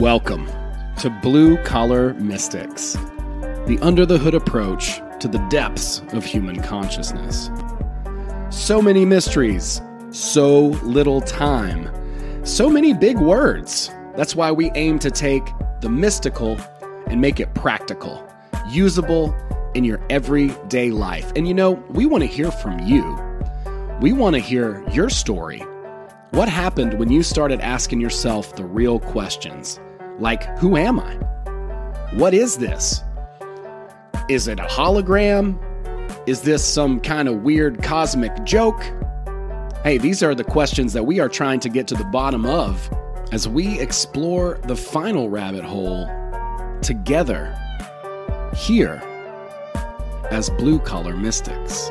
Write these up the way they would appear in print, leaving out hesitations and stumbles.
Welcome to Blue Collar Mystics, the under-the-hood approach to the depths of human consciousness. So many mysteries, so little time, so many big words. That's why we aim to take the mystical and make it practical, usable in your everyday life. And you know, we want to hear from you. We want to hear your story. What happened when you started asking yourself the real questions? Like, who am I? What is this? Is it a hologram? Is this some kind of weird cosmic joke? Hey, these are the questions that we are trying to get to the bottom of as we explore the final rabbit hole together here as Blue Collar Mystics.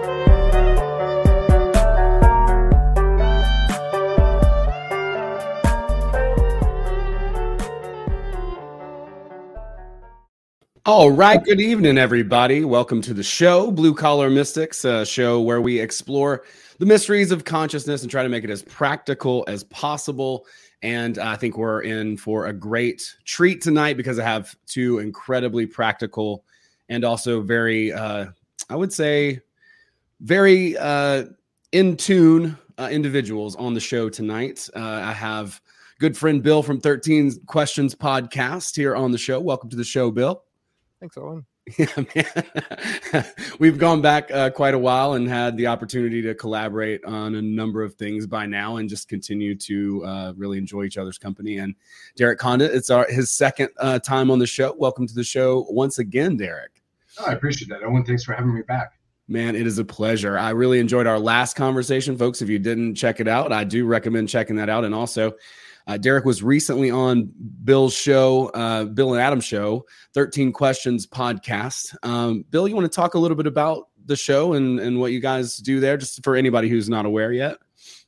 All right. Good evening, everybody. Welcome to the show, Blue Collar Mystics, a show where we explore the mysteries of consciousness and try to make it as practical as possible. And I think we're in for a great treat tonight because I have two incredibly practical and also very, I would say, very in tune individuals on the show tonight. I have good friend Bill from 13 Questions Podcast here on the show. Welcome to the show, Bill. Thanks, Owen. Yeah, man. We've gone back quite a while and had the opportunity to collaborate on a number of things by now and just continue to really enjoy each other's company. And Derek Conda, it's his second time on the show. Welcome to the show once again, Derek. Oh, I appreciate that, Owen. Thanks for having me back. Man, it is a pleasure. I really enjoyed our last conversation, folks. If you didn't check it out, I do recommend checking that out. And also, Derek was recently on Bill's show, Bill and Adam's show, 13 Questions Podcast. Bill, you want to talk a little bit about the show and what you guys do there, just for anybody who's not aware yet?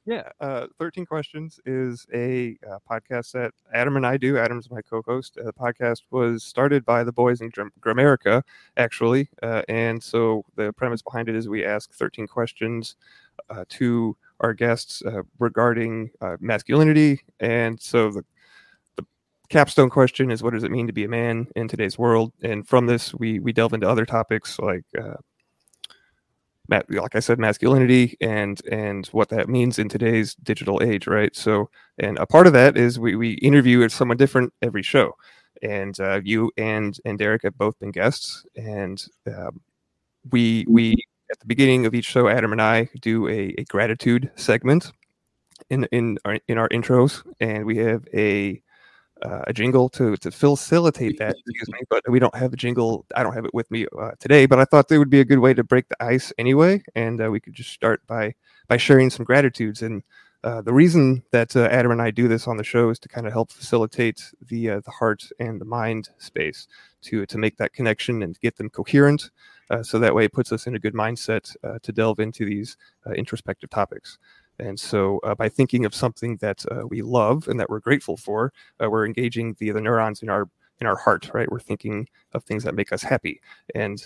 Yeah, 13 Questions is a podcast that Adam and I do. Adam's my co-host. The podcast was started by the boys in Grimerica, actually. And so the premise behind it is we ask 13 questions to our guests regarding masculinity. And so the capstone question is, what does it mean to be a man in today's world? And from this, we delve into other topics like I said, masculinity and what that means in today's digital age, right? So, and a part of that is we interview someone different every show. And you and Derek have both been guests. And we at the beginning of each show, Adam and I do a gratitude segment in our intros, and we have a jingle to facilitate that. Excuse me, but we don't have a jingle. I don't have it with me today, but I thought there would be a good way to break the ice anyway, and we could just start by sharing some gratitudes. And the reason that Adam and I do this on the show is to kind of help facilitate the heart and the mind space to make that connection and get them coherent. So that way it puts us in a good mindset to delve into these introspective topics. And so by thinking of something that we love and that we're grateful for, we're engaging the neurons in our heart, right? We're thinking of things that make us happy. And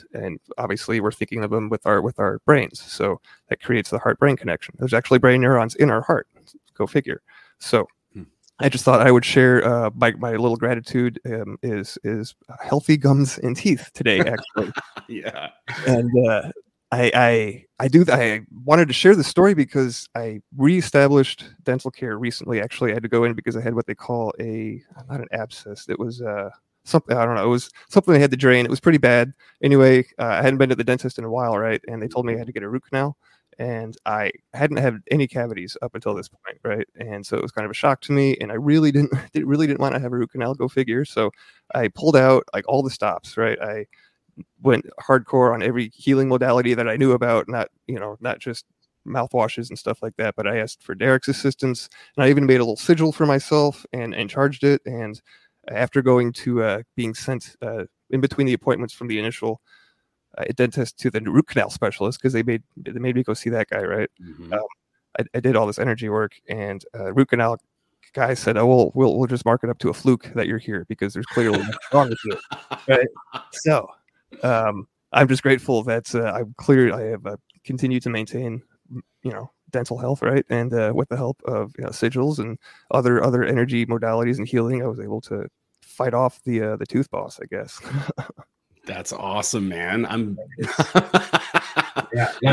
obviously we're thinking of them with our brains. So that creates the heart-brain connection. There's actually brain neurons in our heart. Go figure. So I just thought I would share my little gratitude is healthy gums and teeth today, actually. Yeah. And I wanted to share this story because I reestablished dental care recently. Actually, I had to go in because I had what they call not an abscess. It was something, I don't know. It was something they had to drain. It was pretty bad. Anyway, I hadn't been to the dentist in a while, right? And they told me I had to get a root canal. And I hadn't had any cavities up until this point, right? And so it was kind of a shock to me, and I really didn't want to have a root canal. Go figure. So I pulled out like all the stops, right? I went hardcore on every healing modality that I knew about, not just mouthwashes and stuff like that, but I asked for Derek's assistance, and I even made a little sigil for myself and charged it. And after going to being sent in between the appointments from the initial dentist to the root canal specialist, because they made me go see that guy, right? Mm-hmm. I did all this energy work, and root canal guy said, "Oh, we'll just mark it up to a fluke that you're here because there's clearly nothing wrong with you." Right? So I'm just grateful that I have continued to maintain, dental health, right? And with the help of sigils and other energy modalities and healing, I was able to fight off the tooth boss, I guess. That's awesome, man. I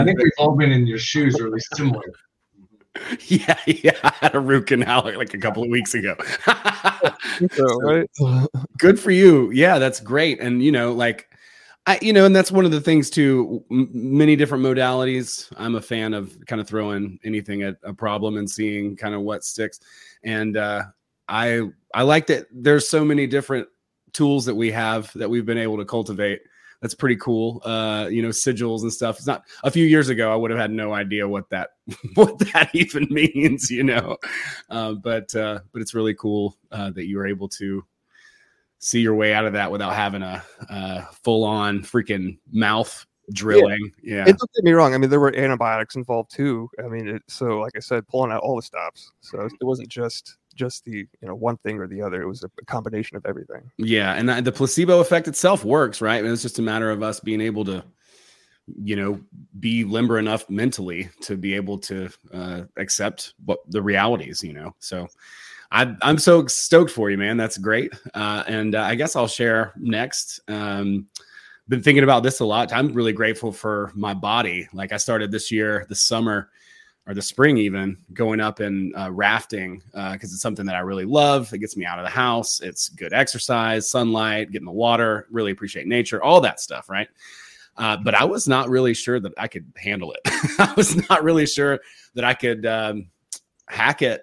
think we've all been in your shoes, or at least similar. Yeah. I had a root canal like a couple of weeks ago. So, good for you. Yeah, that's great. And, and that's one of the things too, many different modalities. I'm a fan of kind of throwing anything at a problem and seeing kind of what sticks. And I like that there's so many different tools that we have that we've been able to cultivate. That's pretty cool. Sigils and stuff. It's not a few years ago, I would have had no idea what that even means, but it's really cool that you were able to see your way out of that without having a full on freaking mouth drilling. Yeah. And don't get me wrong. I mean, there were antibiotics involved too. I mean, like I said, pulling out all the stops. So it wasn't just the one thing or the other. It was a combination of everything. Yeah, and the placebo effect itself works, right? I mean, it's just a matter of us being able to be limber enough mentally to be able to accept what the realities, so I'm so stoked for you, man. That's great. And I guess I'll share next. Been thinking about this a lot. I'm really grateful for my body. Like, I started this year, the summer or the spring, even going up and rafting because it's something that I really love. It gets me out of the house. It's good exercise, sunlight, get in the water, really appreciate nature, all that stuff. Right. But I was not really sure that I could handle it. I was not really sure that I could hack it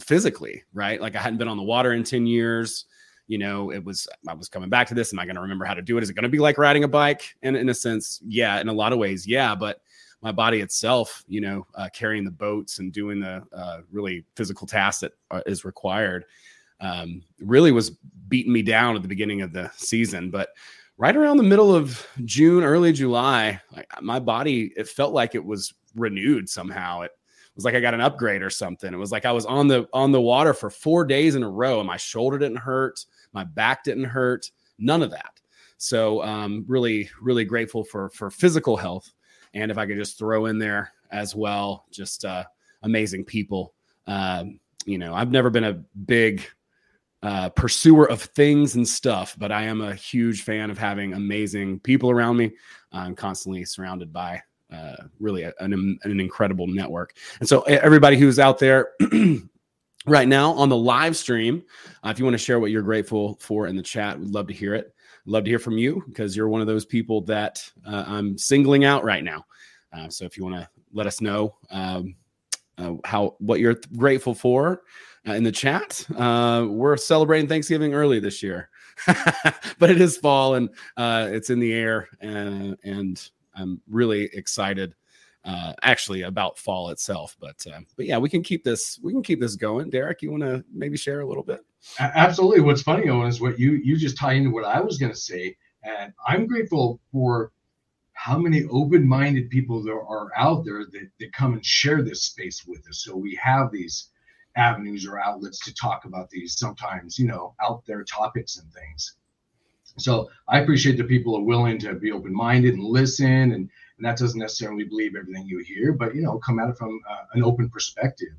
physically. Right. Like, I hadn't been on the water in 10 years. I was coming back to this. Am I going to remember how to do it? Is it going to be like riding a bike? And in a sense, yeah, in a lot of ways. Yeah. But my body itself, carrying the boats and doing the really physical tasks that is required, really was beating me down at the beginning of the season. But right around the middle of June, early July, my body, it felt like it was renewed somehow. It was like I got an upgrade or something. It was like I was on the water for 4 days in a row, and my shoulder didn't hurt, my back didn't hurt, none of that. So really, really grateful for physical health. And if I could just throw in there as well, just amazing people. I've never been a big pursuer of things and stuff, but I am a huge fan of having amazing people around me. I'm constantly surrounded by really an incredible network. And so everybody who's out there right now on the live stream, if you want to share what you're grateful for in the chat, we'd love to hear it. Love to hear from you, because you're one of those people that I'm singling out right now. So if you want to let us know what you're grateful for in the chat, we're celebrating Thanksgiving early this year, but it is fall and it's in the air, and I'm really excited actually about fall itself. But yeah, we can keep this going. Derek, you want to maybe share a little bit? Absolutely. What's funny, Owen, is what you just tie into what I was going to say. And I'm grateful for how many open-minded people there are out there that come and share this space with us. So we have these avenues or outlets to talk about these sometimes, out there topics and things. So I appreciate the people who are willing to be open-minded and listen. And that doesn't necessarily believe everything you hear, but, come at it from an open perspective.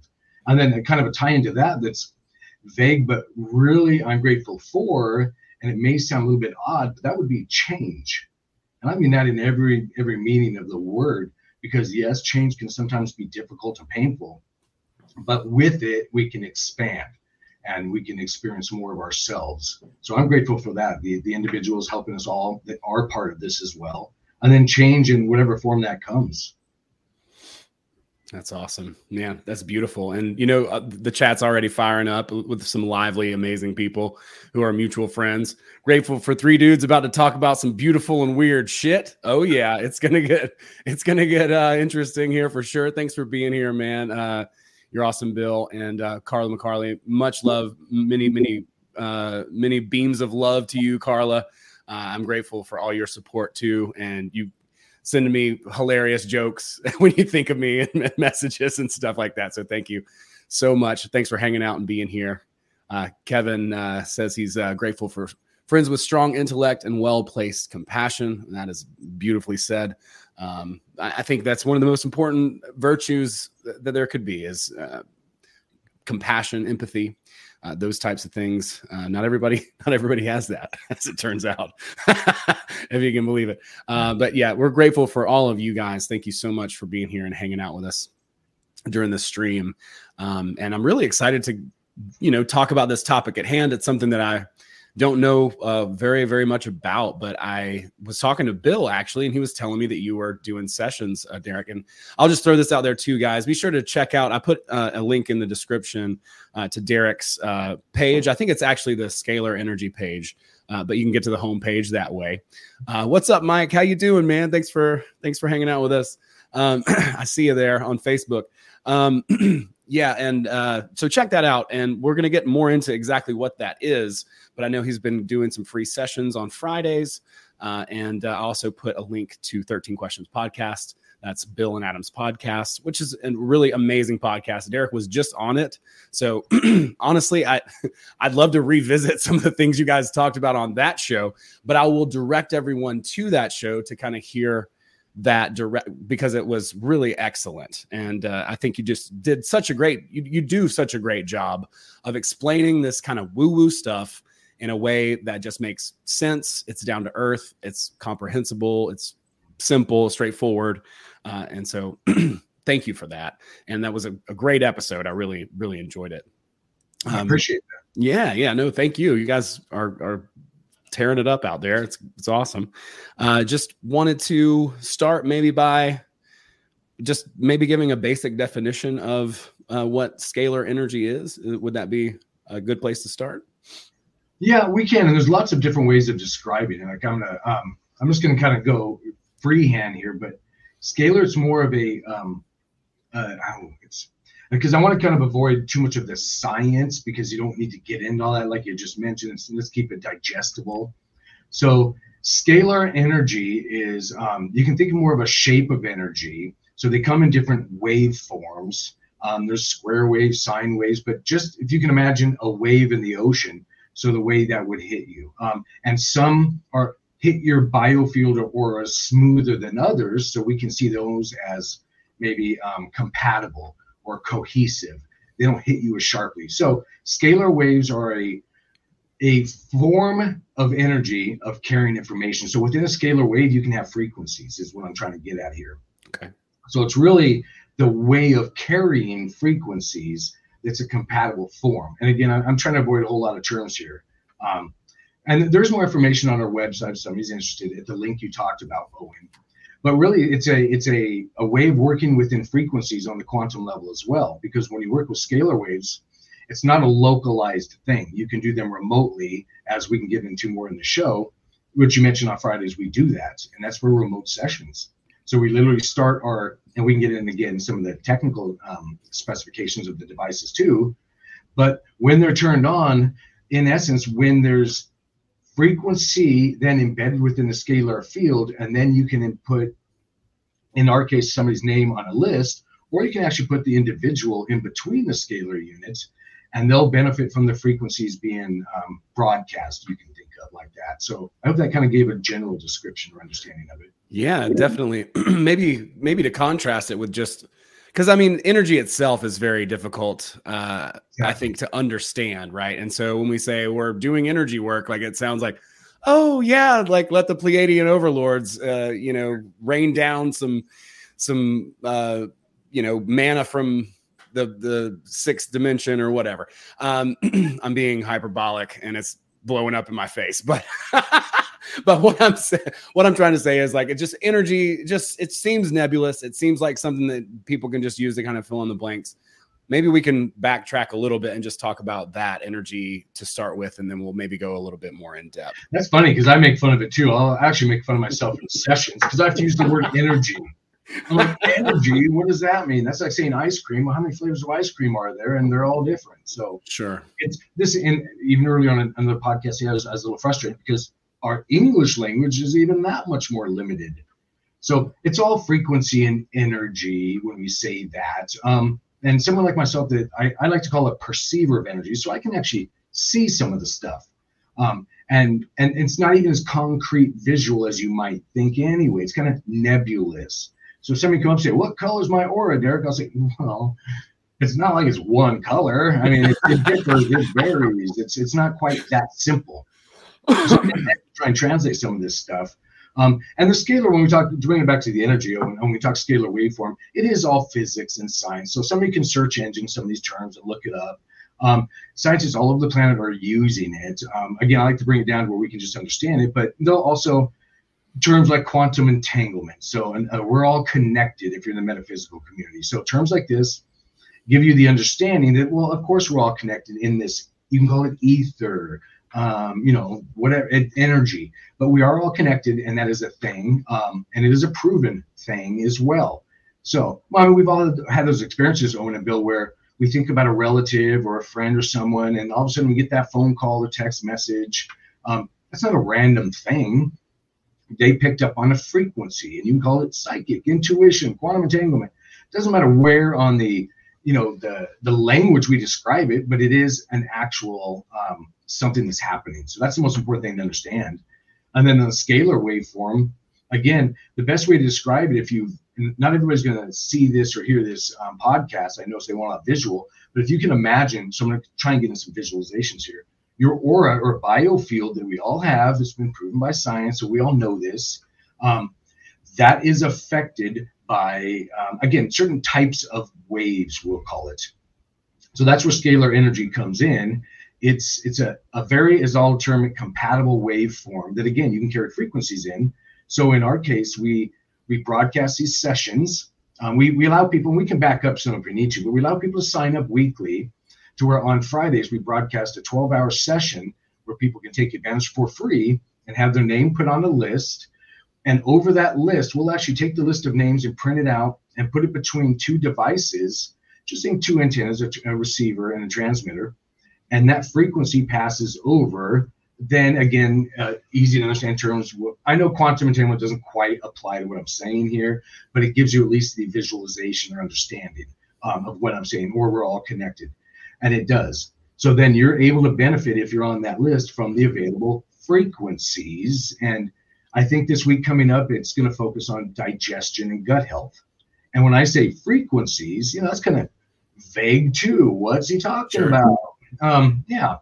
And then kind of a tie into that's vague, but really I'm grateful for, and it may sound a little bit odd, but that would be change. And I mean that in every meaning of the word, because yes, change can sometimes be difficult and painful, but with it, we can expand and we can experience more of ourselves. So I'm grateful for that. The individuals helping us all that are part of this as well. And then change in whatever form that comes. That's awesome, man. That's beautiful. And, the chat's already firing up with some lively, amazing people who are mutual friends. Grateful for three dudes about to talk about some beautiful and weird shit. Oh yeah. It's going to get interesting here for sure. Thanks for being here, man. You're awesome, Bill. And Carla McCarley, much love, many beams of love to you, Carla. I'm grateful for all your support too. And you send me hilarious jokes when you think of me and messages and stuff like that. So thank you so much. Thanks for hanging out and being here. Kevin says he's grateful for friends with strong intellect and well-placed compassion. And that is beautifully said. I think that's one of the most important virtues that there could be is compassion, empathy. those types of things. Not everybody has that, as it turns out, if you can believe it. But yeah, we're grateful for all of you guys. Thank you so much for being here and hanging out with us during the stream. And I'm really excited to, talk about this topic at hand. It's something that I don't know very, very much about, but I was talking to Bill actually, and he was telling me that you were doing sessions, Derek. And I'll just throw this out there too, guys. Be sure to check out, I put a link in the description to Derek's page. I think it's actually the Scalar Energy page, but you can get to the homepage that way. What's up, Mike? How you doing, man? Thanks for hanging out with us. I see you there on Facebook. Yeah. And so check that out, and we're going to get more into exactly what that is. But I know he's been doing some free sessions on Fridays. And I also put a link to 13 Questions Podcast. That's Bill and Adam's podcast, which is a really amazing podcast. Derek was just on it. So honestly, I'd love to revisit some of the things you guys talked about on that show, but I will direct everyone to that show to kind of hear that direct, because it was really excellent. And I think you just did such a great, you do such a great job of explaining this kind of woo-woo stuff in a way that just makes sense. It's down to earth. It's comprehensible. It's simple, straightforward. And so thank you for that. And that was a great episode. I really, really enjoyed it. I appreciate that. Yeah. No, thank you. You guys are tearing it up out there. It's awesome. Just wanted to start maybe by just maybe giving a basic definition of what scalar energy is. Would that be a good place to start? Yeah, we can. And there's lots of different ways of describing it. Like I'm just going to kind of go freehand here, but scalar is more of a, because I want to kind of avoid too much of the science, because you don't need to get into all that, like you just mentioned. Let's keep it digestible. So scalar energy is, you can think more of a shape of energy. So they come in different wave forms. There's square waves, sine waves, but just if you can imagine a wave in the ocean, so the way that would hit you. And some are hit your biofield or aura smoother than others. So we can see those as maybe compatible or cohesive. They don't hit you as sharply. So scalar waves are a form of energy of carrying information. So within a scalar wave, you can have frequencies, is what I'm trying to get at here. Okay. So it's really the way of carrying frequencies that's a compatible form. And again, I'm trying to avoid a whole lot of terms here. And there's more information on our website if somebody's interested at the link you talked about, Owen. But really, it's a way of working within frequencies on the quantum level as well, because when you work with scalar waves, it's not a localized thing. You can do them remotely, as we can get into more in the show, which you mentioned on Fridays. We do that, and that's for remote sessions. So we literally start and we can get in again some of the technical specifications of the devices too, but when they're turned on, in essence, when there's frequency then embedded within the scalar field, and then you can input, in our case, somebody's name on a list, or you can actually put the individual in between the scalar units, and they'll benefit from the frequencies being broadcast, you can think of like that. So I hope that kind of gave a general description or understanding of it. Yeah, definitely. maybe to contrast it with just, because I mean, energy itself is very difficult, exactly. I think, to understand, right? And so when we say we're doing energy work, like it sounds like, oh yeah, like let the Pleiadian overlords, rain down some mana from the sixth dimension or whatever. I'm being hyperbolic and it's blowing up in my face, but but what I'm trying to say is, like, it's just energy, just it seems nebulous. It seems like something that people can just use to kind of fill in the blanks. Maybe we can backtrack a little bit and just talk about that energy to start with, and then we'll maybe go a little bit more in depth. That's funny, because I make fun of it too. I'll actually make fun of myself in sessions because I have to use the word energy. I'm like, energy, what does that mean? That's like saying ice cream. Well, how many flavors of ice cream are there? And they're all different. So sure. It's this, and even early on in the podcast, I was a little frustrated because our English language is even that much more limited. So it's all frequency and energy when we say that. And someone like myself, that I like to call a perceiver of energy, so I can actually see some of the stuff. And it's not even as concrete visual as you might think anyway. It's kind of nebulous. So if somebody comes up and say, what color is my aura, Derek? I'll say, well, it's not like it's one color. I mean, it differs, it varies. It's not quite that simple. So try and translate some of this stuff. And the scalar, when we talk, bring it back to the energy, when we talk scalar waveform, it is all physics and science. So somebody can search engine some of these terms and look it up. Scientists all over the planet are using it. Again, I like to bring it down to where we can just understand it, but they'll also terms like quantum entanglement. So we're all connected if you're in the metaphysical community. So terms like this give you the understanding that, well, of course we're all connected in this. You can call it ether, whatever, energy, but we are all connected, and that is a thing. And it is a proven thing as well. So we've all had those experiences, Owen and Bill, where we think about a relative or a friend or someone, and all of a sudden we get that phone call or text message. That's not a random thing. They picked up on a frequency, and you can call it psychic, intuition, quantum entanglement. It doesn't matter where on the, the language we describe it, but it is an actual something that's happening. So that's the most important thing to understand. And then the scalar waveform, again, the best way to describe it, if you've, not everybody's going to see this or hear this podcast. I know they want a visual, but if you can imagine, so I'm going to try and get into some visualizations here. Your aura or biofield that we all have has been proven by science, so we all know this. That is affected by, again, certain types of waves, we'll call it. So that's where scalar energy comes in. It's a very exaltermic compatible waveform that, again, you can carry frequencies in. So in our case, we broadcast these sessions. We allow people, and we can back up some if we need to, but we allow people to sign up weekly to where on Fridays we broadcast a 12-hour session where people can take advantage for free and have their name put on a list. And over that list, we'll actually take the list of names and print it out and put it between two devices, just in two antennas, a receiver and a transmitter. And that frequency passes over. Then again, easy to understand terms. I know quantum entanglement doesn't quite apply to what I'm saying here, but it gives you at least the visualization or understanding of what I'm saying, or we're all connected. And it does. So then you're able to benefit, if you're on that list, from the available frequencies. And I think this week coming up, it's going to focus on digestion and gut health. And when I say frequencies, that's kind of vague too. What's he talking about? Yeah.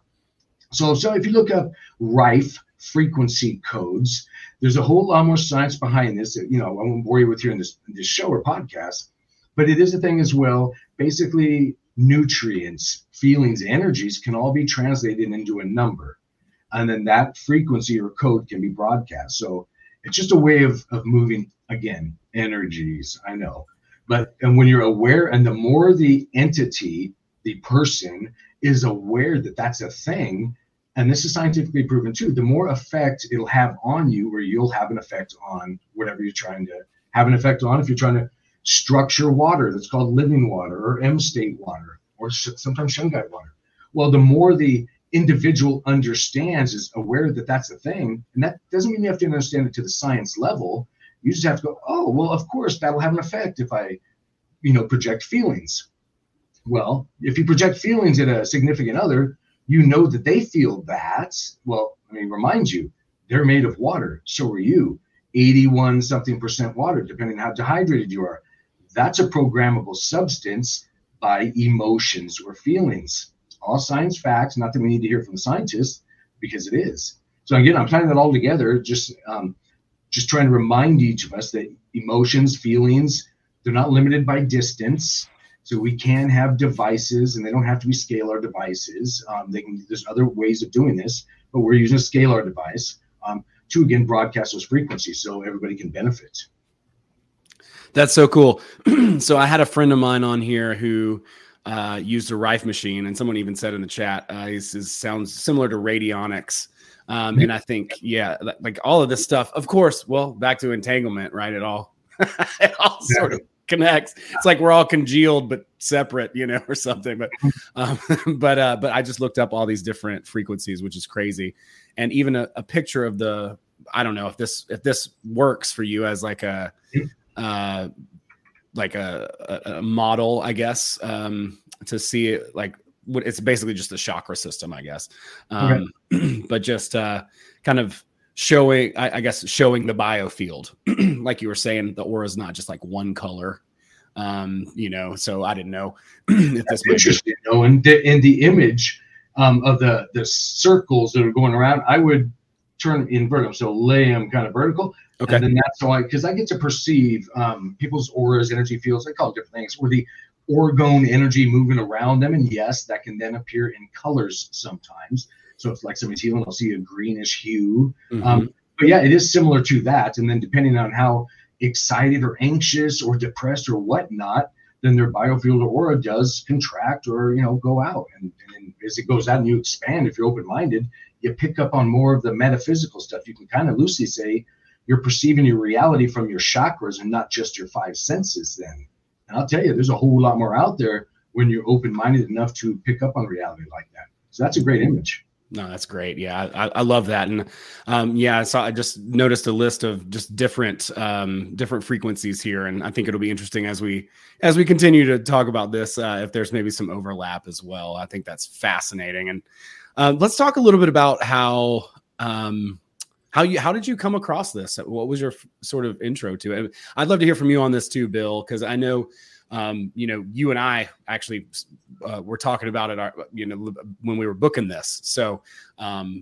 So if you look up Rife frequency codes, there's a whole lot more science behind this that, I won't bore you with here in this show or podcast, but it is a thing as well. Basically, nutrients, feelings, energies can all be translated into a number. And then that frequency or code can be broadcast. So it's just a way of moving, again, energies, I know. And when you're aware, and the more the entity, the person, is aware that that's a thing, and this is scientifically proven too, the more effect it'll have on you, or you'll have an effect on whatever you're trying to have an effect on. If you're trying to structure water, that's called living water, or M-state water, or sometimes shungite water. Well, the more the individual understands, is aware that that's a thing, and that doesn't mean you have to understand it to the science level. You just have to go, oh, well, of course, that'll have an effect if I, project feelings. Well, if you project feelings at a significant other, that they feel that. Well, remind you, they're made of water. So are you. 81% water, depending on how dehydrated you are. That's a programmable substance by emotions or feelings. All science facts, not that we need to hear from the scientists, because it is. So again, I'm tying that all together, just trying to remind each of us that emotions, feelings, they're not limited by distance. So we can have devices, and they don't have to be scalar devices. There's other ways of doing this, but we're using a scalar device to, again, broadcast those frequencies so everybody can benefit. That's so cool. So I had a friend of mine on here who used a Rife machine, and someone even said in the chat, this sounds similar to radionics. And I think, like all of this stuff, of course, well, back to entanglement, right? It all sort of connects. It's like we're all congealed but separate, or something. But I just looked up all these different frequencies, which is crazy. And even a picture of the, I don't know if this works for you as like a model, I guess, to see it, like what it's basically just the chakra system, I guess. But just kind of showing, I guess, showing the biofield, like you were saying, the aura is not just like one color, So I didn't know. That's interesting. And the image of the circles that are going around, I would turn them in vertical, so lay them kind of vertical. Okay. And then that's how because I get to perceive people's auras, energy fields. I call it different things, or the orgone energy moving around them. And yes, that can then appear in colors sometimes. So if like somebody's healing, I'll see a greenish hue. Mm-hmm. But yeah, it is similar to that. And then depending on how excited or anxious or depressed or whatnot, then their biofield or aura does contract or, go out. And as it goes out and you expand, if you're open-minded, you pick up on more of the metaphysical stuff. You can kind of loosely say you're perceiving your reality from your chakras and not just your five senses then. And I'll tell you, there's a whole lot more out there when you're open-minded enough to pick up on reality like that. So that's a great image. No, that's great. Yeah, I love that. And I just noticed a list of just different frequencies here. And I think it'll be interesting as we continue to talk about this, if there's maybe some overlap as well. I think that's fascinating. And let's talk a little bit about how did you come across this? What was your sort of intro to it? I'd love to hear from you on this too, Bill, because I know you and I actually were talking about it, when we were booking this. Let's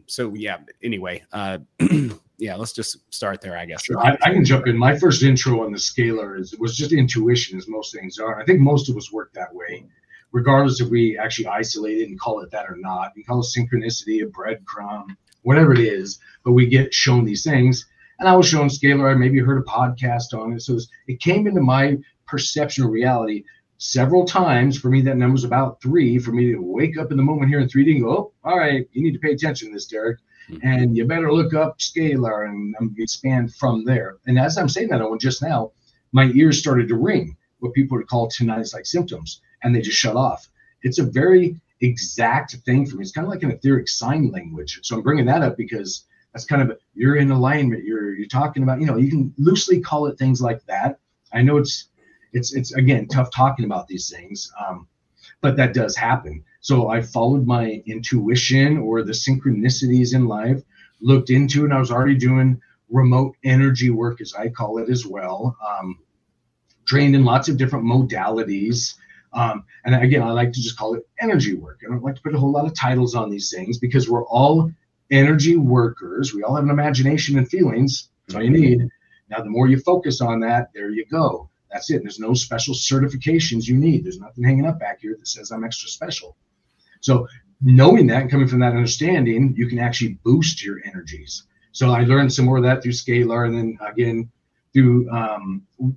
just start there, I guess. Sure. I can jump in. My first intro on the scalar was just intuition, as most things are. I think most of us work that way, regardless if we actually isolate it and call it that or not. We call it synchronicity, a breadcrumb, whatever it is, but we get shown these things. And I was shown scalar. I maybe heard a podcast on it. So it came into my perception of reality several times. For me, that number was about three. For me to wake up in the moment here in 3D and go, oh, all right, you need to pay attention to this, Derek. Mm-hmm. And you better look up scalar and expand from there. And as I'm saying that, Owen, just now, my ears started to ring, what people would call tinnitus-like symptoms, and they just shut off. It's a very exact thing for me. It's kind of like an etheric sign language. So I'm bringing that up because that's kind of, you're in alignment. You're talking about, you can loosely call it things like that. I know it's again, tough talking about these things, but that does happen. So I followed my intuition or the synchronicities in life, looked into, and I was already doing remote energy work, as I call it as well, trained in lots of different modalities. And again, I like to just call it energy work. I don't like to put a whole lot of titles on these things because we're all energy workers. We all have an imagination and feelings. That's all you need. Now, the more you focus on that, there you go. That's it. There's no special certifications you need. There's nothing hanging up back here that says I'm extra special. So knowing that and coming from that understanding, you can actually boost your energies. So I learned some more of that through scalar, and then again through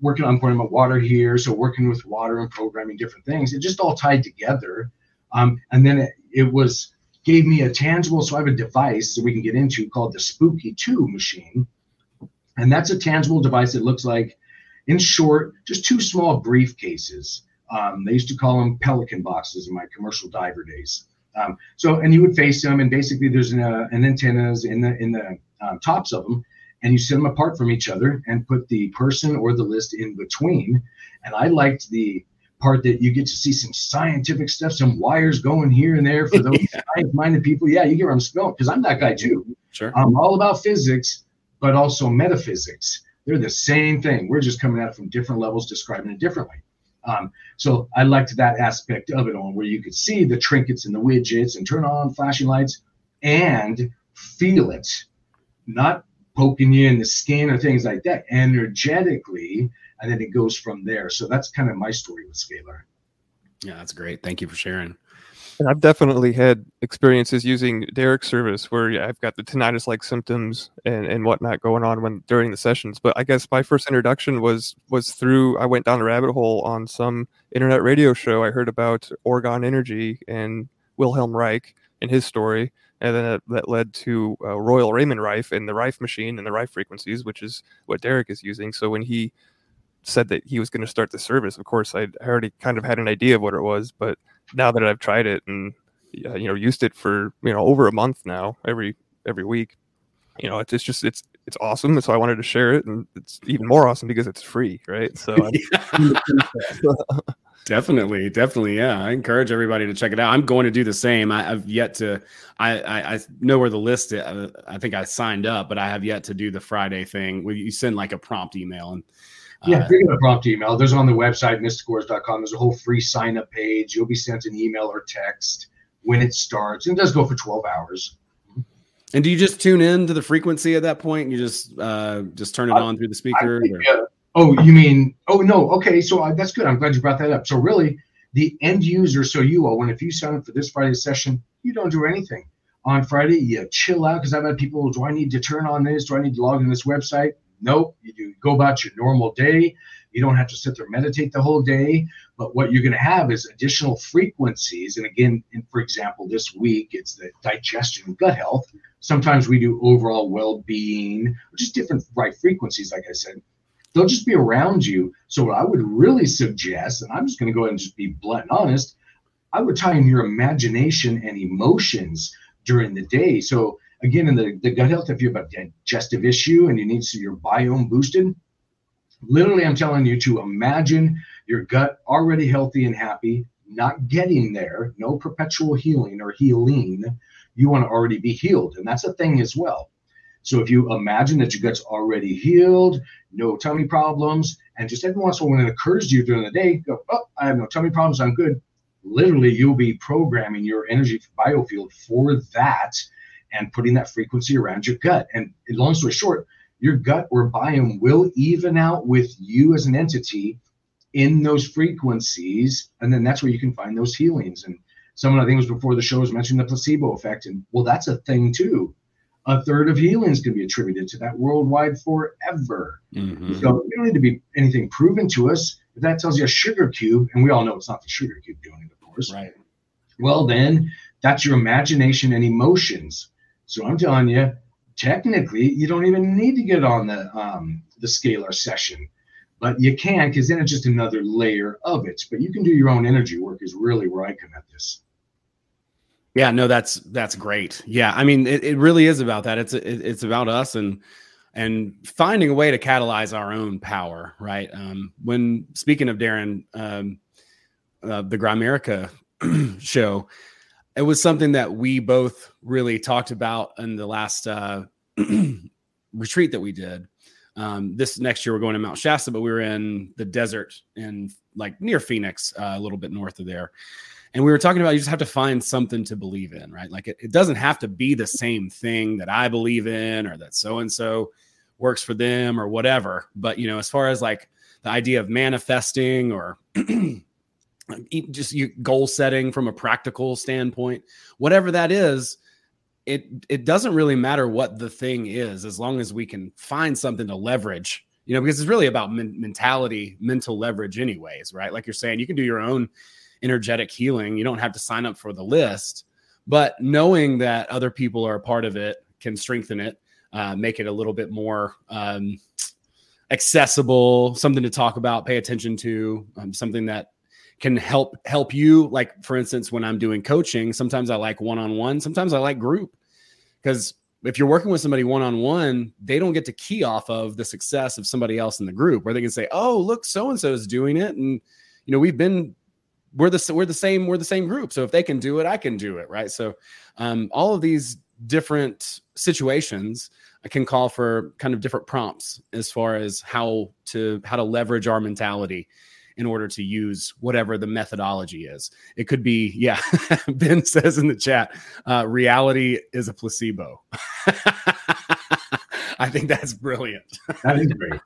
working on pouring my water here. So working with water and programming different things, it just all tied together. And then it gave me a tangible. So I have a device that we can get into called the Spooky 2 machine. And that's a tangible device that looks like, in short, just two small briefcases. They used to call them pelican boxes in my commercial diver days. And you would face them, and basically there's an antennas in the tops of them, and you set them apart from each other and put the person or the list in between. And I liked the part that you get to see some scientific stuff, some wires going here and there for those science-minded people. Yeah, you get where I'm going, because I'm that guy too. Sure. I'm all about physics, but also metaphysics. They're the same thing. We're just coming at it from different levels, describing it differently. So I liked that aspect of it, on where you could see the trinkets and the widgets and turn on flashing lights and feel it, not poking you in the skin or things like that, energetically. And then it goes from there. So that's kind of my story with scalar. Yeah, that's great. Thank you for sharing. And I've definitely had experiences using Derek's service where I've got the tinnitus-like symptoms and whatnot going on during the sessions. But I guess my first introduction was through, I went down a rabbit hole on some internet radio show. I heard about Orgone Energy and Wilhelm Reich and his story. And then that led to Royal Raymond Rife and the Rife machine and the Rife frequencies, which is what Derek is using. So when he said that he was going to start the service, of course, I already kind of had an idea of what it was, but now that I've tried it and used it for over a month now, every week, it's just it's awesome. And so I wanted to share it, and it's even more awesome because it's free, right? So definitely, yeah. I encourage everybody to check it out. I'm going to do the same. I know where the list is. I think I signed up, but I have yet to do the Friday thing where you send like a prompt email and. Yeah, bring in a prompt email. There's on the website, mysticalwares.com. There's a whole free sign-up page. You'll be sent an email or text when it starts. And it does go for 12 hours. And do you just tune in to the frequency at that point? You just turn it on through the speaker? Okay, so that's good. I'm glad you brought that up. So really, the end user, so you, Owen, if you sign up for this Friday session, you don't do anything. On Friday, you chill out, because I've had people, do I need to turn on this? Do I need to log in this website? Nope. You do go about your normal day. You don't have to sit there and meditate the whole day. But what you're going to have is additional frequencies. And again, for example, this week, it's the digestion and gut health. Sometimes we do overall well-being, just different right frequencies, like I said. They'll just be around you. So what I would really suggest, and I'm just going to go ahead and just be blunt and honest, I would tie in your imagination and emotions during the day. So again, in the gut health, if you have a digestive issue and you need to see your biome boosted, literally I'm telling you to imagine your gut already healthy and happy, not getting there, no perpetual healing or healing. You want to already be healed. And that's a thing as well. So if you imagine that your gut's already healed, no tummy problems, and just every once in a while when it occurs to you during the day, go, oh, I have no tummy problems, I'm good. Literally, you'll be programming your energy biofield for that and putting that frequency around your gut. And long story short, your gut or biome will even out with you as an entity in those frequencies. And then that's where you can find those healings. And someone, I think it was before the show, was mentioning the placebo effect. And well, that's a thing too. A third of healings can be attributed to that worldwide forever. Mm-hmm. So we don't need to be anything proven to us. If that tells you a sugar cube, and we all know it's not the sugar cube doing it, of course. Right. Well, then that's your imagination and emotions. So I'm telling you, technically, you don't even need to get on the scalar session, but you can, because then it's just another layer of it. But you can do your own energy work is really where I come at this. Yeah, no, that's great. Yeah, I mean, it really is about that. It's about us and finding a way to catalyze our own power, right? When speaking of Darren, the Grimerica show, it was something that we both really talked about in the last retreat that we did. This next year, we're going to Mount Shasta, but we were in the desert in like near Phoenix, a little bit north of there. And we were talking about, you just have to find something to believe in, right? Like it doesn't have to be the same thing that I believe in or that so-and-so works for them or whatever. But, you know, as far as like the idea of manifesting or just your goal setting from a practical standpoint, whatever that is, it doesn't really matter what the thing is, as long as we can find something to leverage, you know, because it's really about mentality, mental leverage anyways, right? Like you're saying, you can do your own energetic healing. You don't have to sign up for the list, but knowing that other people are a part of it can strengthen it, make it a little bit more accessible, something to talk about, pay attention to, something that can help you. Like, for instance, when I'm doing coaching, sometimes I like one-on-one, sometimes I like group, because if you're working with somebody one-on-one, they don't get to key off of the success of somebody else in the group, where they can say, oh, look, so-and-so is doing it. And, you know, we're the same group. So if they can do it, I can do it. Right. So all of these different situations can call for kind of different prompts as far as how to leverage our mentality in order to use whatever the methodology is. It could be, yeah, Ben says in the chat, reality is a placebo. I think that's brilliant. That is great.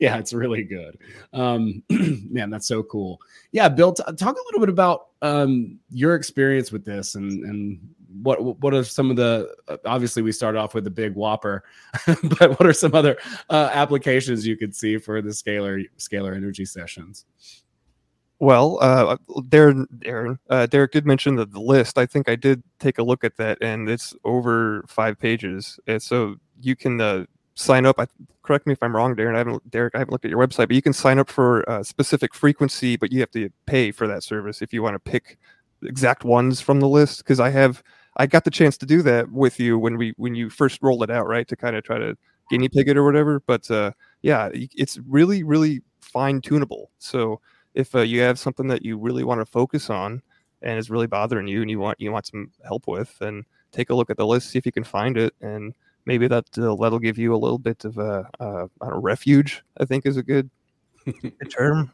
Yeah, it's really good. Man, that's so cool. Yeah, Bill, talk a little bit about your experience with this and what are some of the, obviously we started off with the big whopper, but what are some other applications you could see for the scalar energy sessions? Well, Derek did mention the list. I think I did take a look at that, and it's over 5 pages. And so you can sign up. Correct me if I'm wrong, Darren. Derek, I haven't looked at your website, but you can sign up for a specific frequency, but you have to pay for that service if you want to pick the exact ones from the list. Because I got the chance to do that with you when you first rolled it out, right? To kind of try to guinea pig it or whatever. But yeah, it's really, really fine tunable. So if you have something that you really want to focus on and is really bothering you and you want some help with, then take a look at the list, see if you can find it, and maybe that'll give you a little bit of a refuge, I think is a good term.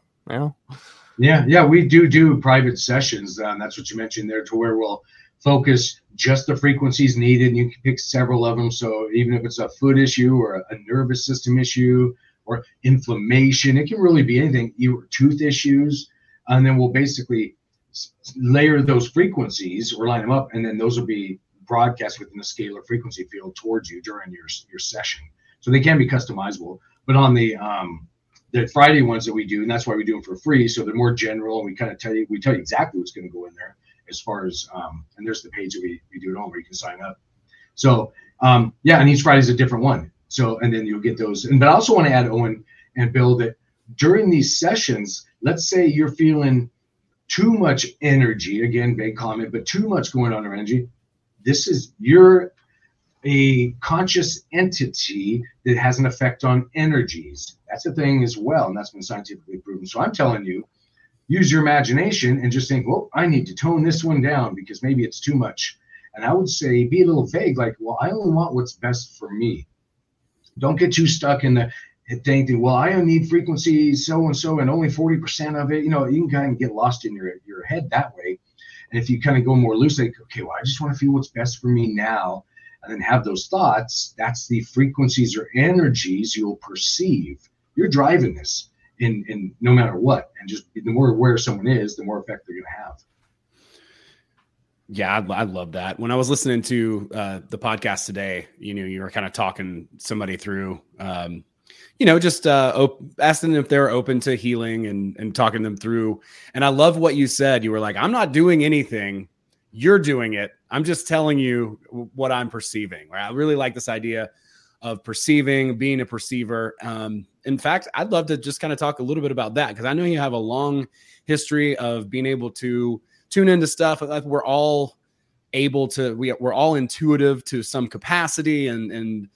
Yeah. We do private sessions. That's what you mentioned there, to where we'll focus just the frequencies needed, and you can pick several of them. So even if it's a foot issue or a nervous system issue or inflammation, it can really be anything, either tooth issues. And then we'll basically layer those frequencies or line them up, and then those will be broadcast within the scalar frequency field towards you during your session. So they can be customizable. But on the Friday ones that we do, and that's why we do them for free, so they're more general, and we kind of tell you exactly what's going to go in there as far as, and there's the page that we do it on where you can sign up. So and each Friday is a different one. So, and then you'll get those. And but I also want to add, Owen and Bill, that during these sessions, let's say you're feeling too much energy, again, vague comment, but too much going on in energy. You're a conscious entity that has an effect on energies. That's a thing as well, and that's been scientifically proven. So I'm telling you, use your imagination and just think, well, I need to tone this one down because maybe it's too much. And I would say be a little vague, like, well, I only want what's best for me. Don't get too stuck in the thinking, well, I need frequency so-and-so and only 40% of it. You know, you can kind of get lost in your head that way. And if you kind of go more loose, like, okay, well, I just want to feel what's best for me now, and then have those thoughts, that's the frequencies or energies you'll perceive. You're driving this in no matter what. And just the more aware someone is, the more effect they're going to have. Yeah, I love that. When I was listening to the podcast today, you were kind of talking somebody through, asking them if they're open to healing and talking them through. And I love what you said. You were like, I'm not doing anything. You're doing it. I'm just telling you what I'm perceiving. Right? I really like this idea of perceiving, being a perceiver. In fact, I'd love to just kind of talk a little bit about that, because I know you have a long history of being able to tune into stuff. We're all able to, we're all intuitive to some capacity, and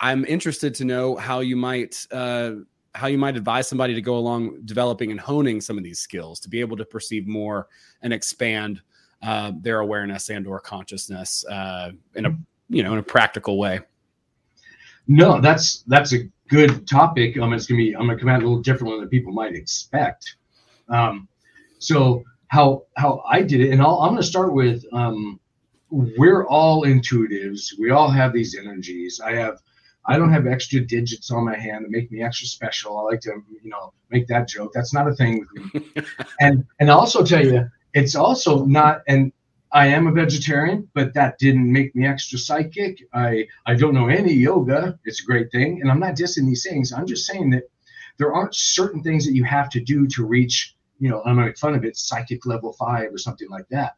I'm interested to know how you might advise somebody to go along developing and honing some of these skills to be able to perceive more and expand their awareness and or consciousness in a practical way. No, that's a good topic. I'm gonna come out a little different than people might expect. So how I did it, and I'm gonna start with we're all intuitives. We all have these energies. I don't have extra digits on my hand that make me extra special. I like to, make that joke. That's not a thing with me. And I'll also tell you, it's also not, and I am a vegetarian, but that didn't make me extra psychic. I don't know any yoga. It's a great thing. And I'm not dissing these things. I'm just saying that there aren't certain things that you have to do to reach, I'm going to make fun of it, psychic level 5 or something like that.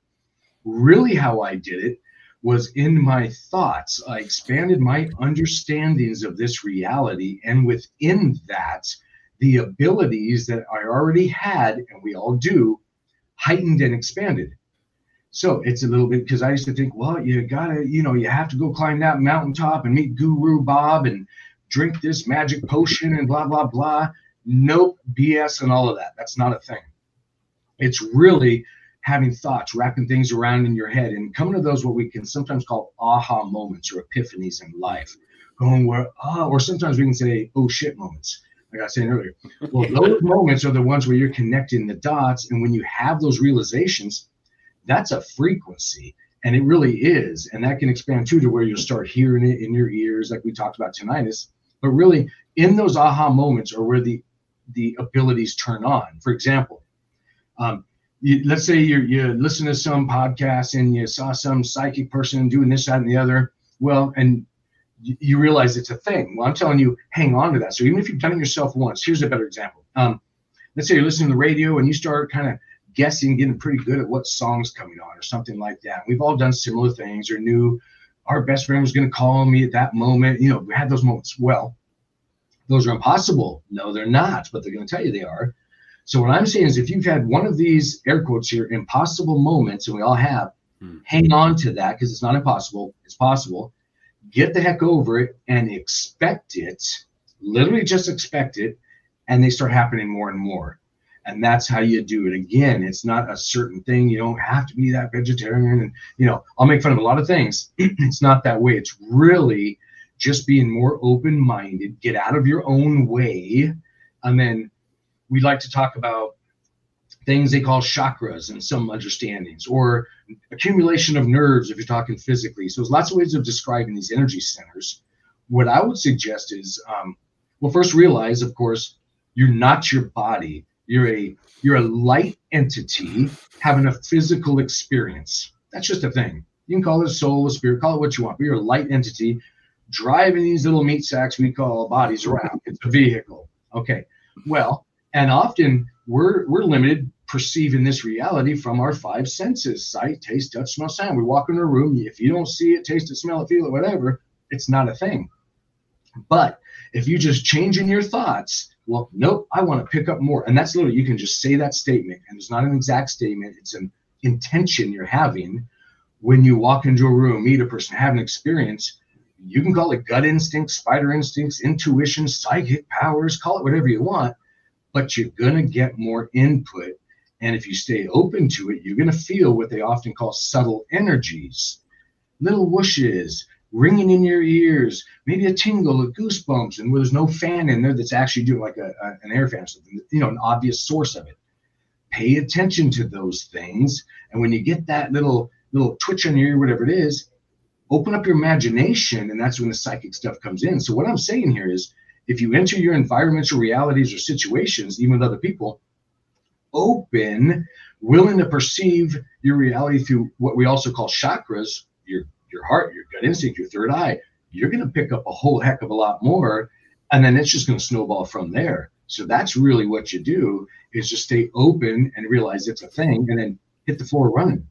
Really how I did it was in my thoughts. I expanded my understandings of this reality, and within that, the abilities that I already had, and we all do, heightened and expanded. So it's a little bit, because I used to think, well, you gotta, you have to go climb that mountaintop and meet Guru Bob and drink this magic potion and blah, blah, blah. Nope, BS and all of that. That's not a thing. It's really having thoughts, wrapping things around in your head, and coming to those what we can sometimes call aha moments or epiphanies in life, going where, or sometimes we can say, oh shit moments, like I was saying earlier. Well, those moments are the ones where you're connecting the dots, and when you have those realizations, that's a frequency, and it really is, and that can expand too to where you'll start hearing it in your ears, like we talked about tinnitus, but really in those aha moments are where the abilities turn on. For example, let's say you listen to some podcast and you saw some psychic person doing this, that, and the other. Well, and you realize it's a thing. Well, I'm telling you, hang on to that. So even if you've done it yourself once, here's a better example. Let's say you're listening to the radio and you start kind of guessing, getting pretty good at what song's coming on or something like that. We've all done similar things or knew our best friend was going to call me at that moment. We had those moments. Well, those are impossible. No, they're not, but they're going to tell you they are. So what I'm saying is if you've had one of these, air quotes here, impossible moments, and we all have, hang on to that, because it's not impossible. It's possible. Get the heck over it and expect it. Literally just expect it. And they start happening more and more. And that's how you do it. Again, it's not a certain thing. You don't have to be that vegetarian. And, I'll make fun of a lot of things. It's not that way. It's really just being more open-minded, get out of your own way. And then we like to talk about things they call chakras in some understandings, or accumulation of nerves if you're talking physically. So there's lots of ways of describing these energy centers. What I would suggest is, well, first realize, of course, you're not your body. You're a light entity having a physical experience. That's just a thing. You can call it a soul, a spirit, call it what you want, but you're a light entity driving these little meat sacks we call bodies around. It's a vehicle. Okay. Well, and often we're limited perceiving this reality from our five senses: sight, taste, touch, smell, sound. We walk in a room, if you don't see it, taste it, smell it, feel it, whatever, it's not a thing. But if you just change in your thoughts, well, nope, I want to pick up more. And that's literally, you can just say that statement, and it's not an exact statement. It's an intention you're having when you walk into a room, meet a person, have an experience. You can call it gut instincts, spider instincts, intuition, psychic powers, call it whatever you want, but you're going to get more input. And if you stay open to it, you're going to feel what they often call subtle energies, little whooshes, ringing in your ears, maybe a tingle, a goosebumps, and where there's no fan in there that's actually doing like an air fan or something, you know, an obvious source of it. Pay attention to those things. And when you get that little twitch on your ear, whatever it is, open up your imagination, and that's when the psychic stuff comes in. So what I'm saying here is, if you enter your environmental realities or situations, even with other people, open, willing to perceive your reality through what we also call chakras, your heart, your gut instinct, your third eye, you're going to pick up a whole heck of a lot more. And then it's just going to snowball from there. So that's really what you do, is just stay open and realize it's a thing, and then hit the floor running.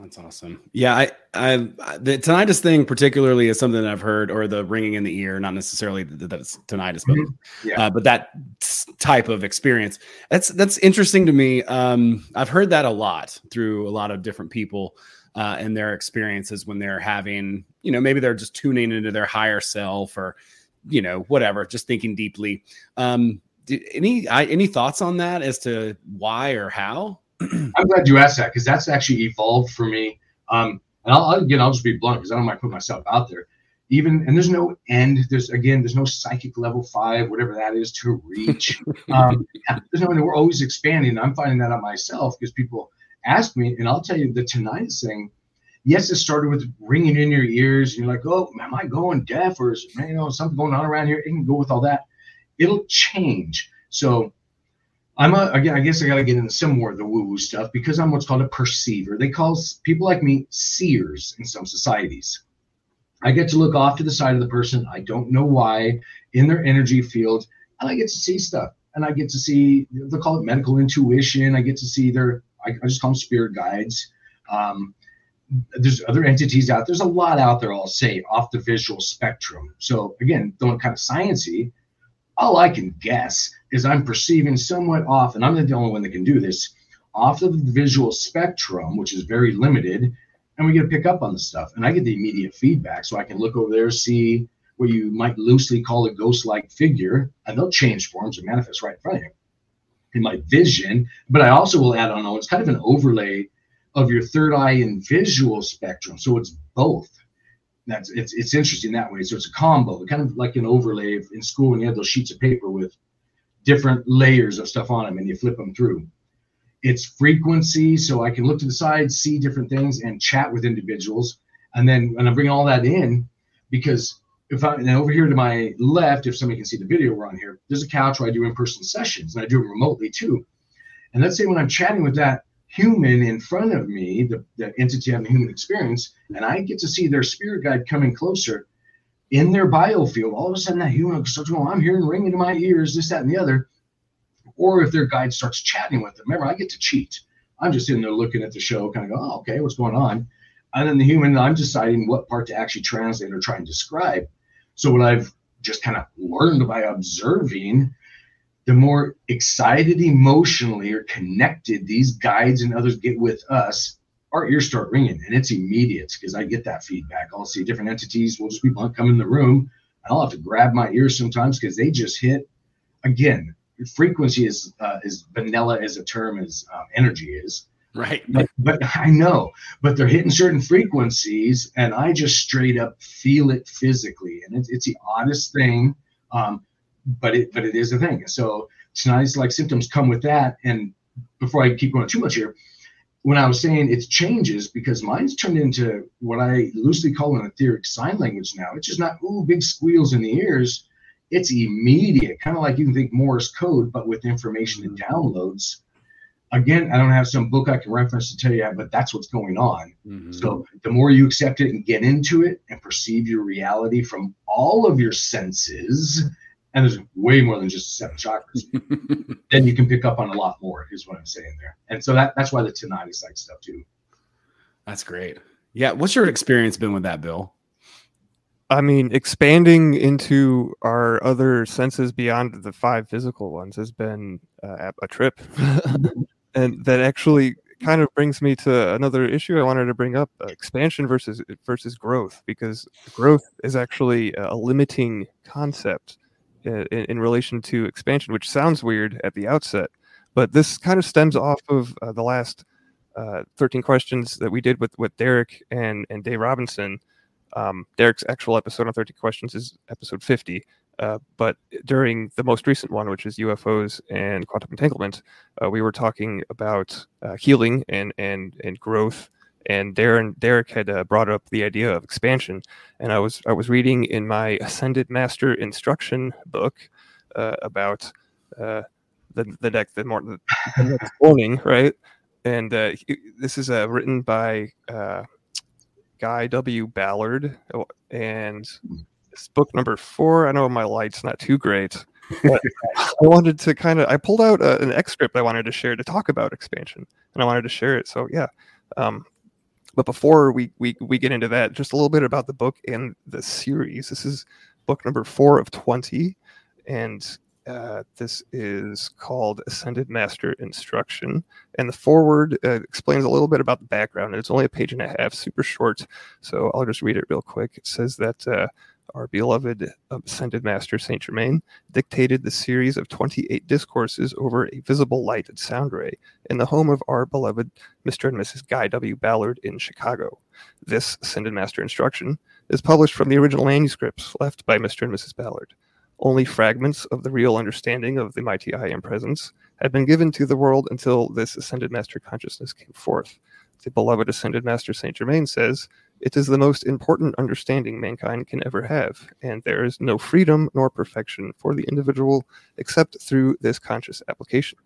That's awesome. Yeah. I the tinnitus thing particularly is something that I've heard, or the ringing in the ear, not necessarily that it's tinnitus, mm-hmm. Yeah. But that type of experience, that's interesting to me. I've heard that a lot through a lot of different people, and their experiences when they're having, you know, maybe they're just tuning into their higher self, or, you know, whatever, just thinking deeply. Any thoughts on that as to why or how? I'm glad you asked that, because that's actually evolved for me. And I'll just be blunt, because I don't mind putting myself out there. And there's no end. There's no psychic level 5, whatever that is, to reach. There's no end. We're always expanding. I'm finding that out myself, because people ask me, and I'll tell you the tinnitus thing. Yes, it started with ringing in your ears, and you're like, oh, am I going deaf, or is, you know, something going on around here? It can go with all that. It'll change. So I guess I got to get into some more of the woo-woo stuff, because I'm what's called a perceiver. They call people like me seers in some societies. I get to look off to the side of the person, I don't know why, in their energy field, and I get to see stuff. And I get to see, they call it medical intuition. I get to see I just call them spirit guides. There's other entities out there. There's a lot out there, I'll say, off the visual spectrum. So again, though kind of sciencey, all I can guess is I'm perceiving somewhat off, and I'm the only one that can do this, off of the visual spectrum, which is very limited, and we get to pick up on the stuff. And I get the immediate feedback, so I can look over there, see what you might loosely call a ghost-like figure, and they'll change forms and manifest right in front of you in my vision. But I also will add on, it's kind of an overlay of your third eye and visual spectrum. So it's both. It's interesting that way. So it's a combo, kind of like an overlay in school when you had those sheets of paper with different layers of stuff on them, and you flip them through. It's frequency, so I can look to the side, see different things, and chat with individuals. And I bring all that in, because over here to my left, if somebody can see the video we're on here, there's a couch where I do in-person sessions, and I do them remotely too. And let's say when I'm chatting with that human in front of me, the entity having the human experience, and I get to see their spirit guide coming closer in their biofield, all of a sudden that human starts going, I'm hearing ringing in my ears, this, that, and the other. Or if their guide starts chatting with them, remember, I get to cheat. I'm just in there looking at the show, kind of go, oh, okay, what's going on? And then the human, I'm deciding what part to actually translate or try and describe. So what I've just kind of learned by observing, the more excited emotionally or connected these guides and others get with us, our ears start ringing, and it's immediate, because I get that feedback. I'll see different entities, we'll just be blunt, come in the room, and I'll have to grab my ears sometimes, because they just hit. Again, frequency is vanilla as a term, as energy is. Right. But I know, but they're hitting certain frequencies and I just straight up feel it physically. And it's the oddest thing. But it is a thing. So tonight's like symptoms come with that. And before I keep going too much here, when I was saying it changes, because mine's turned into what I loosely call an etheric sign language now. It's just not, ooh, big squeals in the ears. It's immediate, kind of like you can think Morse code, but with information and downloads. Again, I don't have some book I can reference to tell you, but that's what's going on. Mm-hmm. So the more you accept it and get into it and perceive your reality from all of your senses, and there's way more than just seven chakras, then you can pick up on a lot more is what I'm saying there. And so that's why the tinnitus like stuff too. That's great. Yeah. What's your experience been with that, Bill? I mean, expanding into our other senses beyond the five physical ones has been a trip. And that actually kind of brings me to another issue I wanted to bring up, expansion versus growth, because growth is actually a limiting concept in relation to expansion, which sounds weird at the outset. But this kind of stems off of the last 13 questions that we did with Derek and Dave Robinson. Derek's actual episode on 13 questions is episode 50. But during the most recent one, which is UFOs and quantum entanglement, we were talking about healing and growth. And Derek had brought up the idea of expansion. And I was reading in my Ascended Master Instruction book about the next morning, right? And this is written by Guy W. Ballard. And it's book number 4. I know my light's not too great. But I pulled out an excerpt I wanted to share to talk about expansion. And I wanted to share it. So, yeah. But before we get into that, just a little bit about the book and the series. This is book number 4 of 20, and this is called Ascended Master Instruction. And the foreword explains a little bit about the background. It's only a page and a half, super short, so I'll just read it real quick. It says that our beloved Ascended Master, Saint Germain, dictated the series of 28 discourses over a visible lighted sound ray in the home of our beloved Mr. and Mrs. Guy W. Ballard in Chicago. This Ascended Master Instruction is published from the original manuscripts left by Mr. and Mrs. Ballard. Only fragments of the real understanding of the Mighty I Am Presence have been given to the world until this Ascended Master Consciousness came forth. The beloved Ascended Master Saint Germain says, "It is the most important understanding mankind can ever have, and there is no freedom nor perfection for the individual except through this conscious application."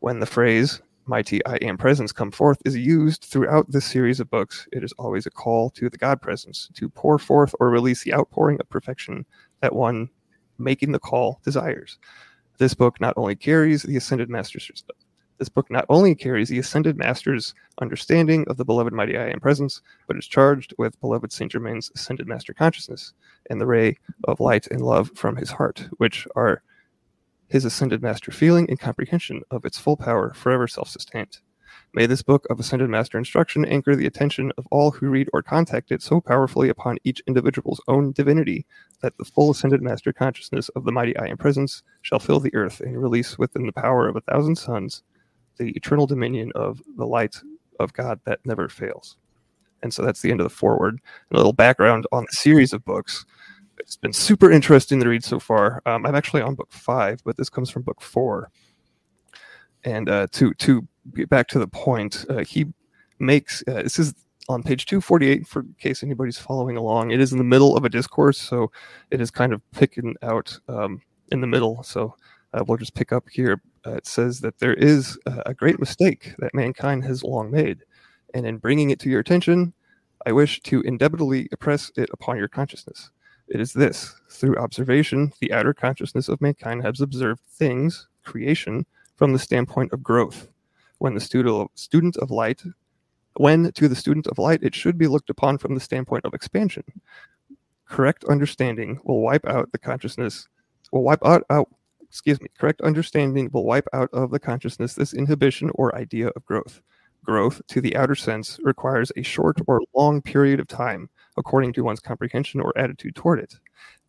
When the phrase, "Mighty I Am Presence," come forth is used throughout this series of books, it is always a call to the God Presence to pour forth or release the outpouring of perfection that one making the call desires. This book not only carries the Ascended Master's understanding of the beloved Mighty I Am Presence, but is charged with beloved Saint Germain's Ascended Master Consciousness and the ray of light and love from his heart, which are his Ascended Master feeling and comprehension of its full power, forever self-sustained. May this book of Ascended Master Instruction anchor the attention of all who read or contact it so powerfully upon each individual's own divinity that the full Ascended Master Consciousness of the Mighty I Am Presence shall fill the earth and release within the power of 1,000 suns the eternal dominion of the light of God that never fails. And so that's the end of the foreword. A little background on the series of books. It's been super interesting to read so far. I'm actually on book 5, but this comes from book 4. And to get back to the point, he makes, this is on page 248, for case anybody's following along. It is in the middle of a discourse, so it is kind of picking out in the middle. So we'll just pick up here. It says that there is a great mistake that mankind has long made, and in bringing it to your attention, I wish to indelibly impress it upon your consciousness. It is this: through observation, the outer consciousness of mankind has observed things, creation, from the standpoint of growth. When to the student of light, it should be looked upon from the standpoint of expansion. Correct understanding will wipe out of the consciousness this inhibition or idea of growth. Growth, to the outer sense, requires a short or long period of time, according to one's comprehension or attitude toward it.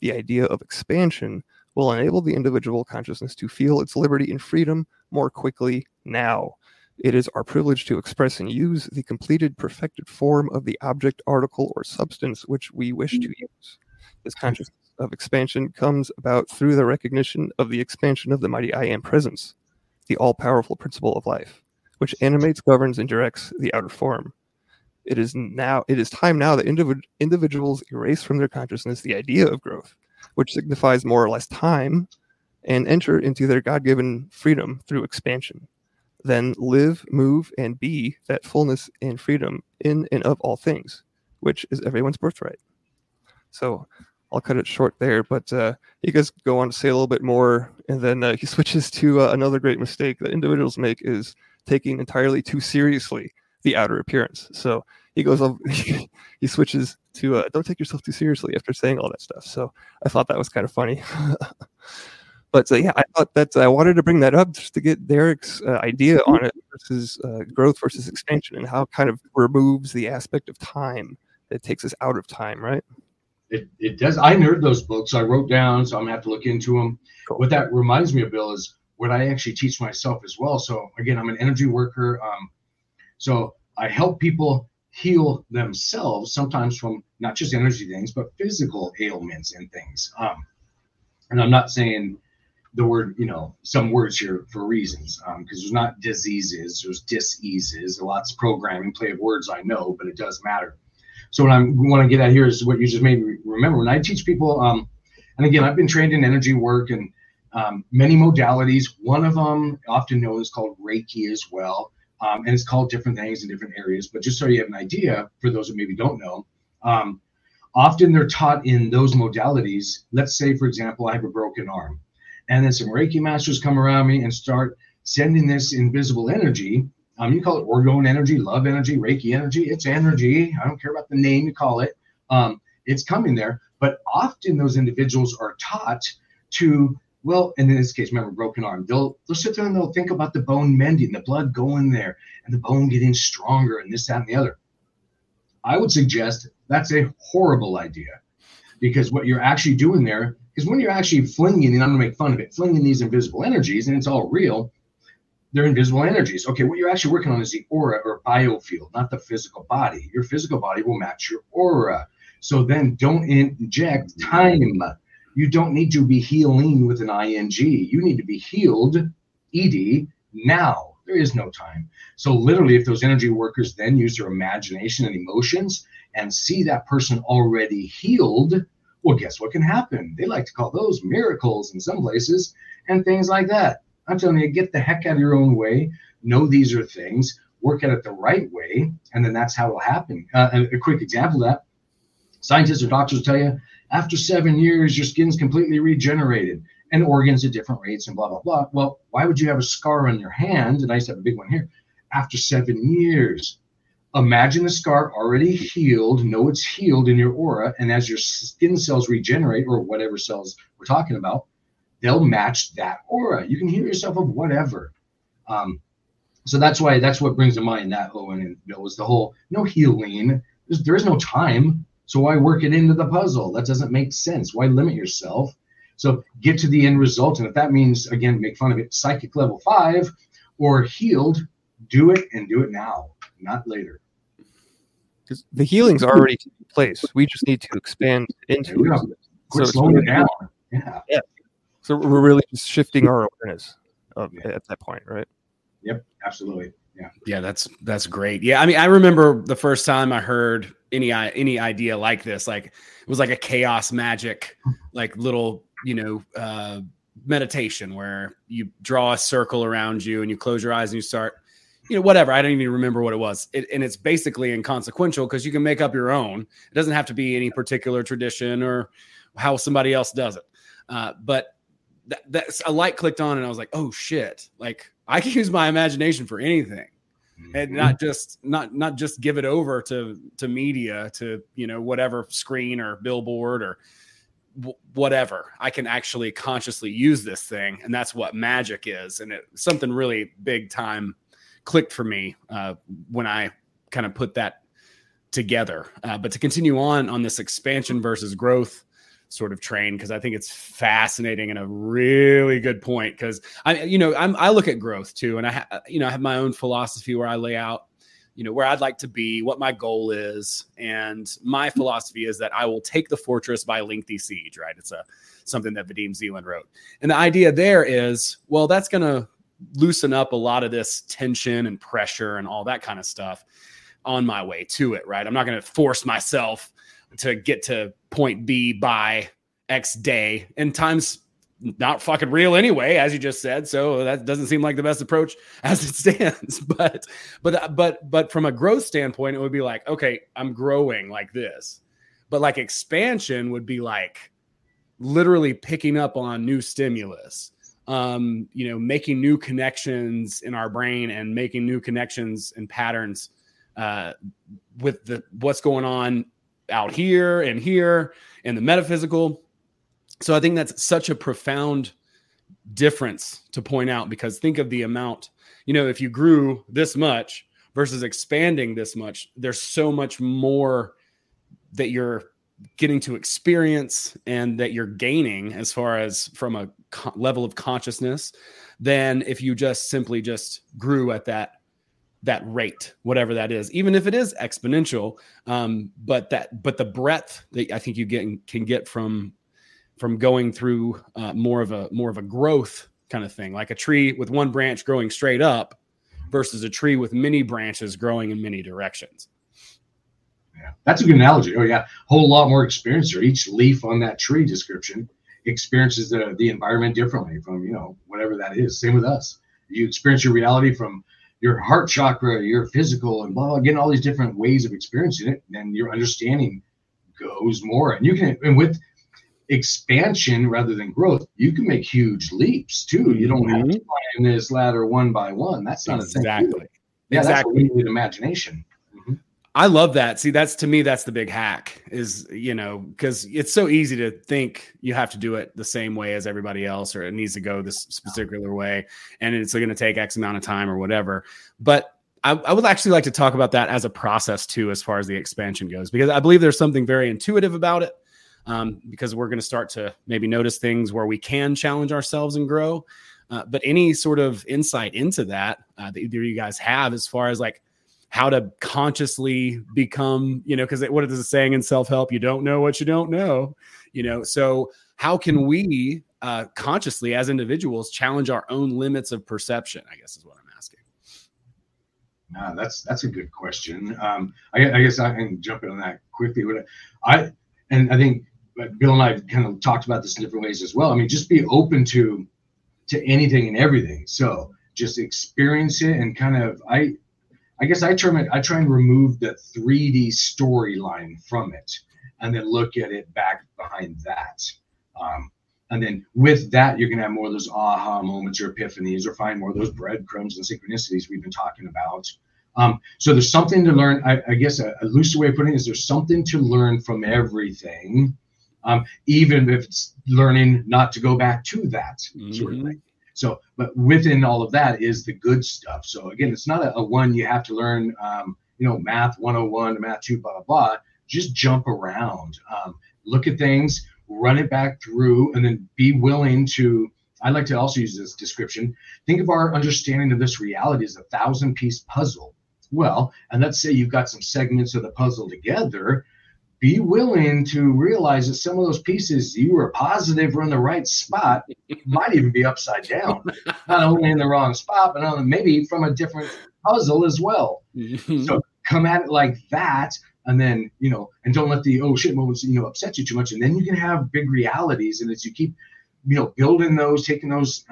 The idea of expansion will enable the individual consciousness to feel its liberty and freedom more quickly now. It is our privilege to express and use the completed, perfected form of the object, article, or substance which we wish to use. This consciousness of expansion comes about through the recognition of the expansion of the Mighty I Am Presence, the all-powerful principle of life, which animates, governs, and directs the outer form. It is time now that individuals erase from their consciousness the idea of growth, which signifies more or less time, and enter into their God-given freedom through expansion. Then live, move, and be that fullness and freedom in and of all things, which is everyone's birthright. So I'll cut it short there, but he does go on to say a little bit more, and then he switches to another great mistake that individuals make is taking entirely too seriously the outer appearance. So he goes on, he switches to don't take yourself too seriously after saying all that stuff. So I thought that was kind of funny. But yeah, I thought that I wanted to bring that up just to get Derek's idea on it versus growth versus expansion, and how it kind of removes the aspect of time that takes us out of time, right? It does. I nerd those books. I wrote down, so I'm going to have to look into them. Cool. What that reminds me of, Bill, is what I actually teach myself as well. So again, I'm an energy worker. So I help people heal themselves sometimes from not just energy things, but physical ailments and things. And I'm not saying the word, some words here for reasons, because there's not diseases, there's diseases, lots of programming, play of words, I know, but it does matter. So what I want to get at here is what you just made me remember. When I teach people, and again, I've been trained in energy work and many modalities. One of them often known is called Reiki as well, and it's called different things in different areas. But just so you have an idea, for those who maybe don't know, often they're taught in those modalities. Let's say, for example, I have a broken arm. And then some Reiki masters come around me and start sending this invisible energy. You call it Orgone Energy, Love Energy, Reiki Energy. It's energy. I don't care about the name you call it. It's coming there. But often those individuals are taught to, and in this case, remember, broken arm. They'll sit there and they'll think about the bone mending, the blood going there, and the bone getting stronger, and this, that, and the other. I would suggest that's a horrible idea, because what you're actually doing there, because when you're actually flinging, and I'm going to make fun of it, flinging these invisible energies, and it's all real, they're invisible energies. Okay, what you're actually working on is the aura or biofield, not the physical body. Your physical body will match your aura. So then don't inject time. You don't need to be healing with an ING. You need to be healed, ED, now. There is no time. So literally, if those energy workers then use their imagination and emotions and see that person already healed, well, guess what can happen? They like to call those miracles in some places and things like that. I'm telling you, get the heck out of your own way. Know these are things. Work at it the right way, and then that's how it'll happen. A quick example of that, scientists or doctors will tell you, after 7 years, your skin's completely regenerated and organs at different rates and blah, blah, blah. Well, why would you have a scar on your hand? And I used to have a big one here. After 7 years. Imagine the scar already healed, know it's healed in your aura, and as your skin cells regenerate, or whatever cells we're talking about, they'll match that aura. You can heal yourself of whatever. So that's what brings to mind that, Owen and Bill, was the whole no healing. There is no time, so why work it into the puzzle? That doesn't make sense. Why limit yourself? So get to the end result, and if that means, again, make fun of it, psychic level 5 or healed, do it and do it now, not later. Because the healing's already in place. We just need to expand into it. Quit slowing it down. Yeah. So we're really just shifting our awareness at that point, right? Yep, absolutely. Yeah, that's great. Yeah, I mean, I remember the first time I heard any idea like this, like it was like a chaos magic, like little, meditation where you draw a circle around you and you close your eyes and you start whatever. I don't even remember what it was. And it's basically inconsequential because you can make up your own. It doesn't have to be any particular tradition or how somebody else does it. But that's a light clicked on and I was like, oh shit. Like I can use my imagination for anything and not just give it over to media, to, whatever screen or billboard or whatever. I can actually consciously use this thing. And that's what magic is. And it's something really big time clicked for me when I kind of put that together. But to continue on this expansion versus growth sort of train, because I think it's fascinating and a really good point. Because I look at growth too, and I have my own philosophy where I lay out, where I'd like to be, what my goal is. And my philosophy is that I will take the fortress by lengthy siege, right? It's something that Vadim Zeeland wrote. And the idea there is, well, that's going to loosen up a lot of this tension and pressure and all that kind of stuff on my way to it, right? I'm not going to force myself to get to point B by X day, and time's not fucking real anyway, as you just said. So that doesn't seem like the best approach as it stands, but from a growth standpoint, it would be like, okay, I'm growing like this, but like expansion would be like literally picking up on new stimulus, making new connections in our brain and making new connections and patterns, with what's going on out here and the metaphysical. So I think that's such a profound difference to point out, because think of the amount, if you grew this much versus expanding this much, there's so much more that you're getting to experience and that you're gaining as far as from a level of consciousness than if you just simply grew at that rate, whatever that is, even if it is exponential. But the breadth that I think you can get from going through more of a growth kind of thing, like a tree with one branch growing straight up versus a tree with many branches growing in many directions. Yeah, that's a good analogy. Oh yeah, a whole lot more experience there. Each leaf on that tree description experiences the environment differently from whatever that is. Same with us. You experience your reality from your heart chakra, your physical, and blah, blah, again, all these different ways of experiencing it, and your understanding goes more. And with expansion rather than growth, you can make huge leaps too. You don't have to climb this ladder one by one. That's not a thing. Yeah, exactly. That's what we need, imagination. Mm-hmm. I love that. See, that's the big hack is, because it's so easy to think you have to do it the same way as everybody else, or it needs to go this particular way, and it's going to take X amount of time or whatever. But I would actually like to talk about that as a process too, as far as the expansion goes, because I believe there's something very intuitive about it, because we're going to start to maybe notice things where we can challenge ourselves and grow. But any sort of insight into that either you guys have as far as like, how to consciously become, because what is the saying in self-help? You don't know what you don't know, So how can we consciously as individuals challenge our own limits of perception, I guess is what I'm asking. No, that's a good question. I guess I can jump in on that quickly. I think Bill and I have kind of talked about this in different ways as well. I mean, just be open to anything and everything. So just experience it and kind of, I guess I term it, I try and remove the 3D storyline from it and then look at it back behind that. And then with that, you're going to have more of those aha moments or epiphanies, or find more of those breadcrumbs and synchronicities we've been talking about. So there's something to learn. I guess a looser way of putting it is there's something to learn from everything, even if it's learning not to go back to that sort of thing. So, but within all of that is the good stuff. So again, it's not a one you have to learn, math 101 to math 2, blah, blah, blah. Just jump around, look at things, run it back through, and then be willing to, I like to also use this description. Think of our understanding of this reality as 1,000-piece puzzle. Well, and let's say you've got some segments of the puzzle together. Be willing to realize that some of those pieces you were positive were in the right spot might even be upside down, not only in the wrong spot, but maybe from a different puzzle as well. So come at it like that, and then, and don't let the oh shit moments, upset you too much. And then you can have big realities. And as you keep, building those, taking those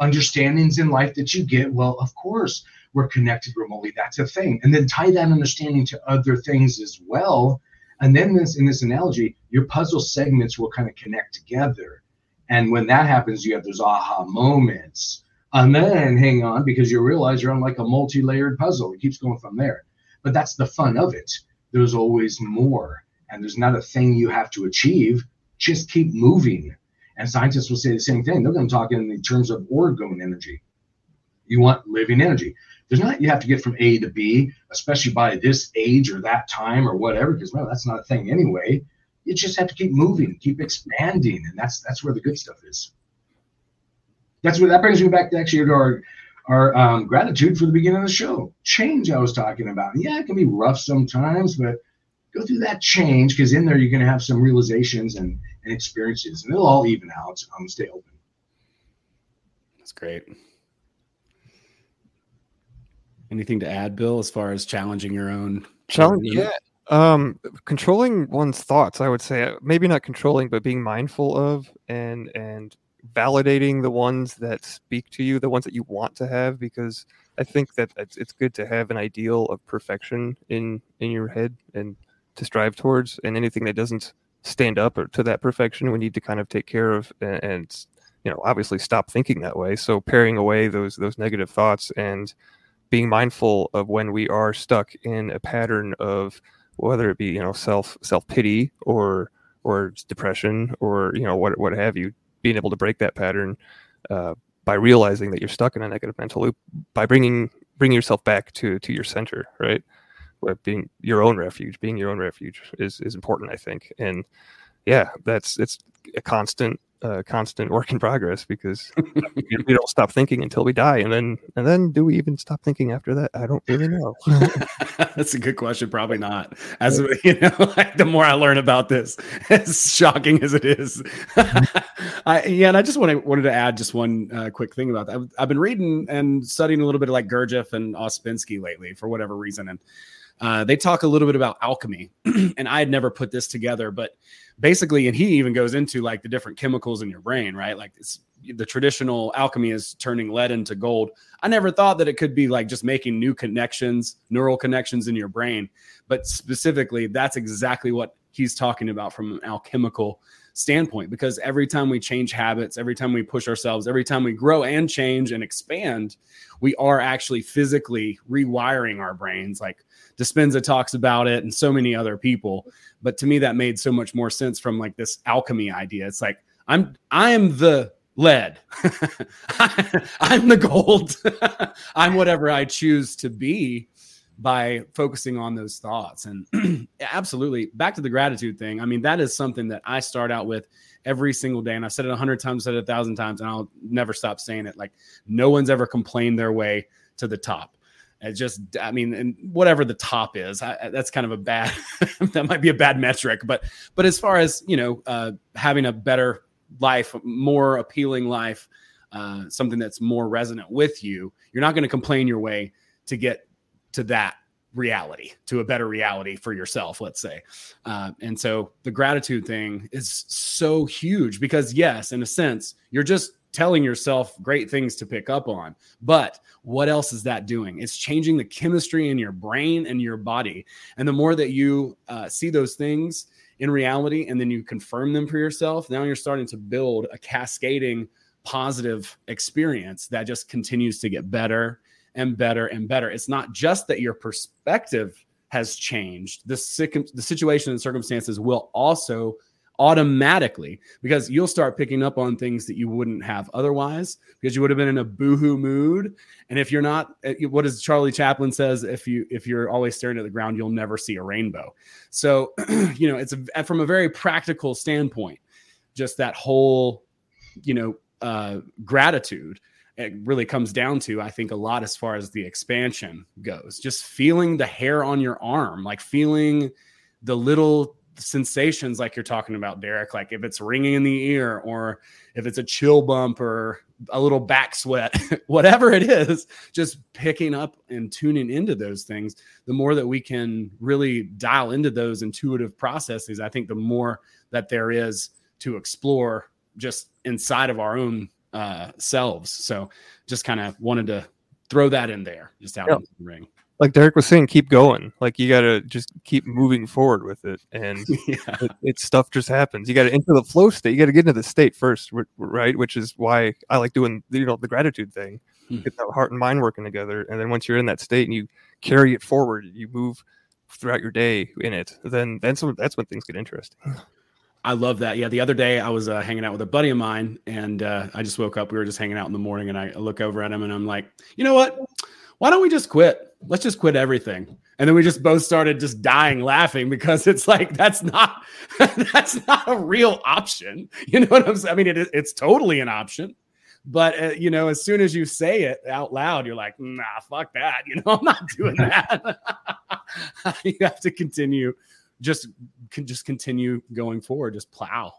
understandings in life that you get, well, of course, we're connected remotely. That's a thing. And then tie that understanding to other things as well. And then in this analogy, your puzzle segments will kind of connect together. And when that happens, you have those aha moments. And then hang on, because you realize you're on like a multi-layered puzzle. It keeps going from there. But that's the fun of it. There's always more. And there's not a thing you have to achieve. Just keep moving. And scientists will say the same thing. They're going to talk in the terms of orgone energy. You want living energy. There's not, you have to get from A to B, especially by this age or that time or whatever, because that's not a thing anyway. You just have to keep moving, keep expanding, and that's where the good stuff is. That's what that brings me back to actually to our gratitude for the beginning of the show. Change I was talking about. Yeah, it can be rough sometimes, but go through that change, because in there you're going to have some realizations and experiences, and it'll all even out. So stay open. That's great. Anything to add, Bill, as far as challenging your own? Yeah. Controlling one's thoughts, I would say. Maybe not controlling, but being mindful of and validating the ones that speak to you, the ones that you want to have, because I think that it's good to have an ideal of perfection in your head and to strive towards, and anything that doesn't stand up to that perfection, we need to kind of take care of and you know, obviously stop thinking that way. So paring away those negative thoughts and being mindful of when we are stuck in a pattern of, whether it be, you know, self-pity or depression or, you know, what have you, being able to break that pattern by realizing that you're stuck in a negative mental loop, by bringing yourself back to your center, right? Where being your own refuge is important, I think. And yeah, it's a constant work in progress, because we don't stop thinking until we die, and then do we even stop thinking after that? I don't really know. That's a good question. Probably not. As you know, like, the more I learn about this, as shocking as it is, and I just wanted to add just one quick thing about that. I've been reading and studying a little bit of like Gurdjieff and Ospensky lately for whatever reason, and they talk a little bit about alchemy, and I had never put this together, but basically, and he even goes into like the different chemicals in your brain, right? Like the traditional alchemy is turning lead into gold. I never thought that it could be like just making new connections, neural connections in your brain, but specifically that's exactly what he's talking about from an alchemical standpoint, because every time we change habits, every time we push ourselves, every time we grow and change and expand, we are actually physically rewiring our brains. Like Dispenza talks about it and so many other people, but to me that made so much more sense from like this alchemy idea. It's like I am the lead, I'm the gold, I'm whatever I choose to be, by focusing on those thoughts. And absolutely, back to the gratitude thing. I mean, that is something that I start out with every single day. And I've said it 100 times, said it 1,000 times, and I'll never stop saying it. Like, no one's ever complained their way to the top. It's just, I mean, and whatever the top is, that's kind of a bad, that might be a bad metric, but as far as, you know, having a better life, more appealing life, something that's more resonant with you, you're not going to complain your way to get to that reality, to a better reality for yourself, let's say. And so the gratitude thing is so huge, because yes, in a sense, you're just telling yourself great things to pick up on, but what else is that doing? It's changing the chemistry in your brain and your body. And the more that you see those things in reality, and then you confirm them for yourself, now you're starting to build a cascading positive experience that just continues to get better and better and better. It's not just that your perspective has changed. The situation and circumstances will also automatically, because you'll start picking up on things that you wouldn't have otherwise, because you would have been in a boohoo mood. And if you're not, what is Charlie Chaplin says, if you're always staring at the ground, you'll never see a rainbow. So, you know, it's from a very practical standpoint, just that whole, you know, gratitude. It really comes down to, I think, a lot as far as the expansion goes, just feeling the hair on your arm, like feeling the little sensations like you're talking about, Derek, like if it's ringing in the ear or if it's a chill bump or a little back sweat, whatever it is, just picking up and tuning into those things. The more that we can really dial into those intuitive processes, I think the more that there is to explore just inside of our own selves. So just kind of wanted to throw that in there, just out into the ring. Like Derek was saying, keep going. Like you got to just keep moving forward with it. And it stuff just happens. You got to enter the flow state. You got to get into the state first, right? Which is why I like doing, you know, the gratitude thing. Get that heart and mind working together. And then once you're in that state and you carry it forward, you move throughout your day in it, then that's when things get interesting. I love that. Yeah. The other day I was hanging out with a buddy of mine, and I just woke up. We were just hanging out in the morning, and I look over at him and I'm like, you know what? why don't we just quit? Let's just quit everything. And then we just both started just dying laughing, because it's like, that's not a real option. You know what I'm saying? I mean, it's totally an option. But, you know, as soon as you say it out loud, you're like, nah, fuck that. You know, I'm not doing that. You have to continue, just continue going forward, just plow.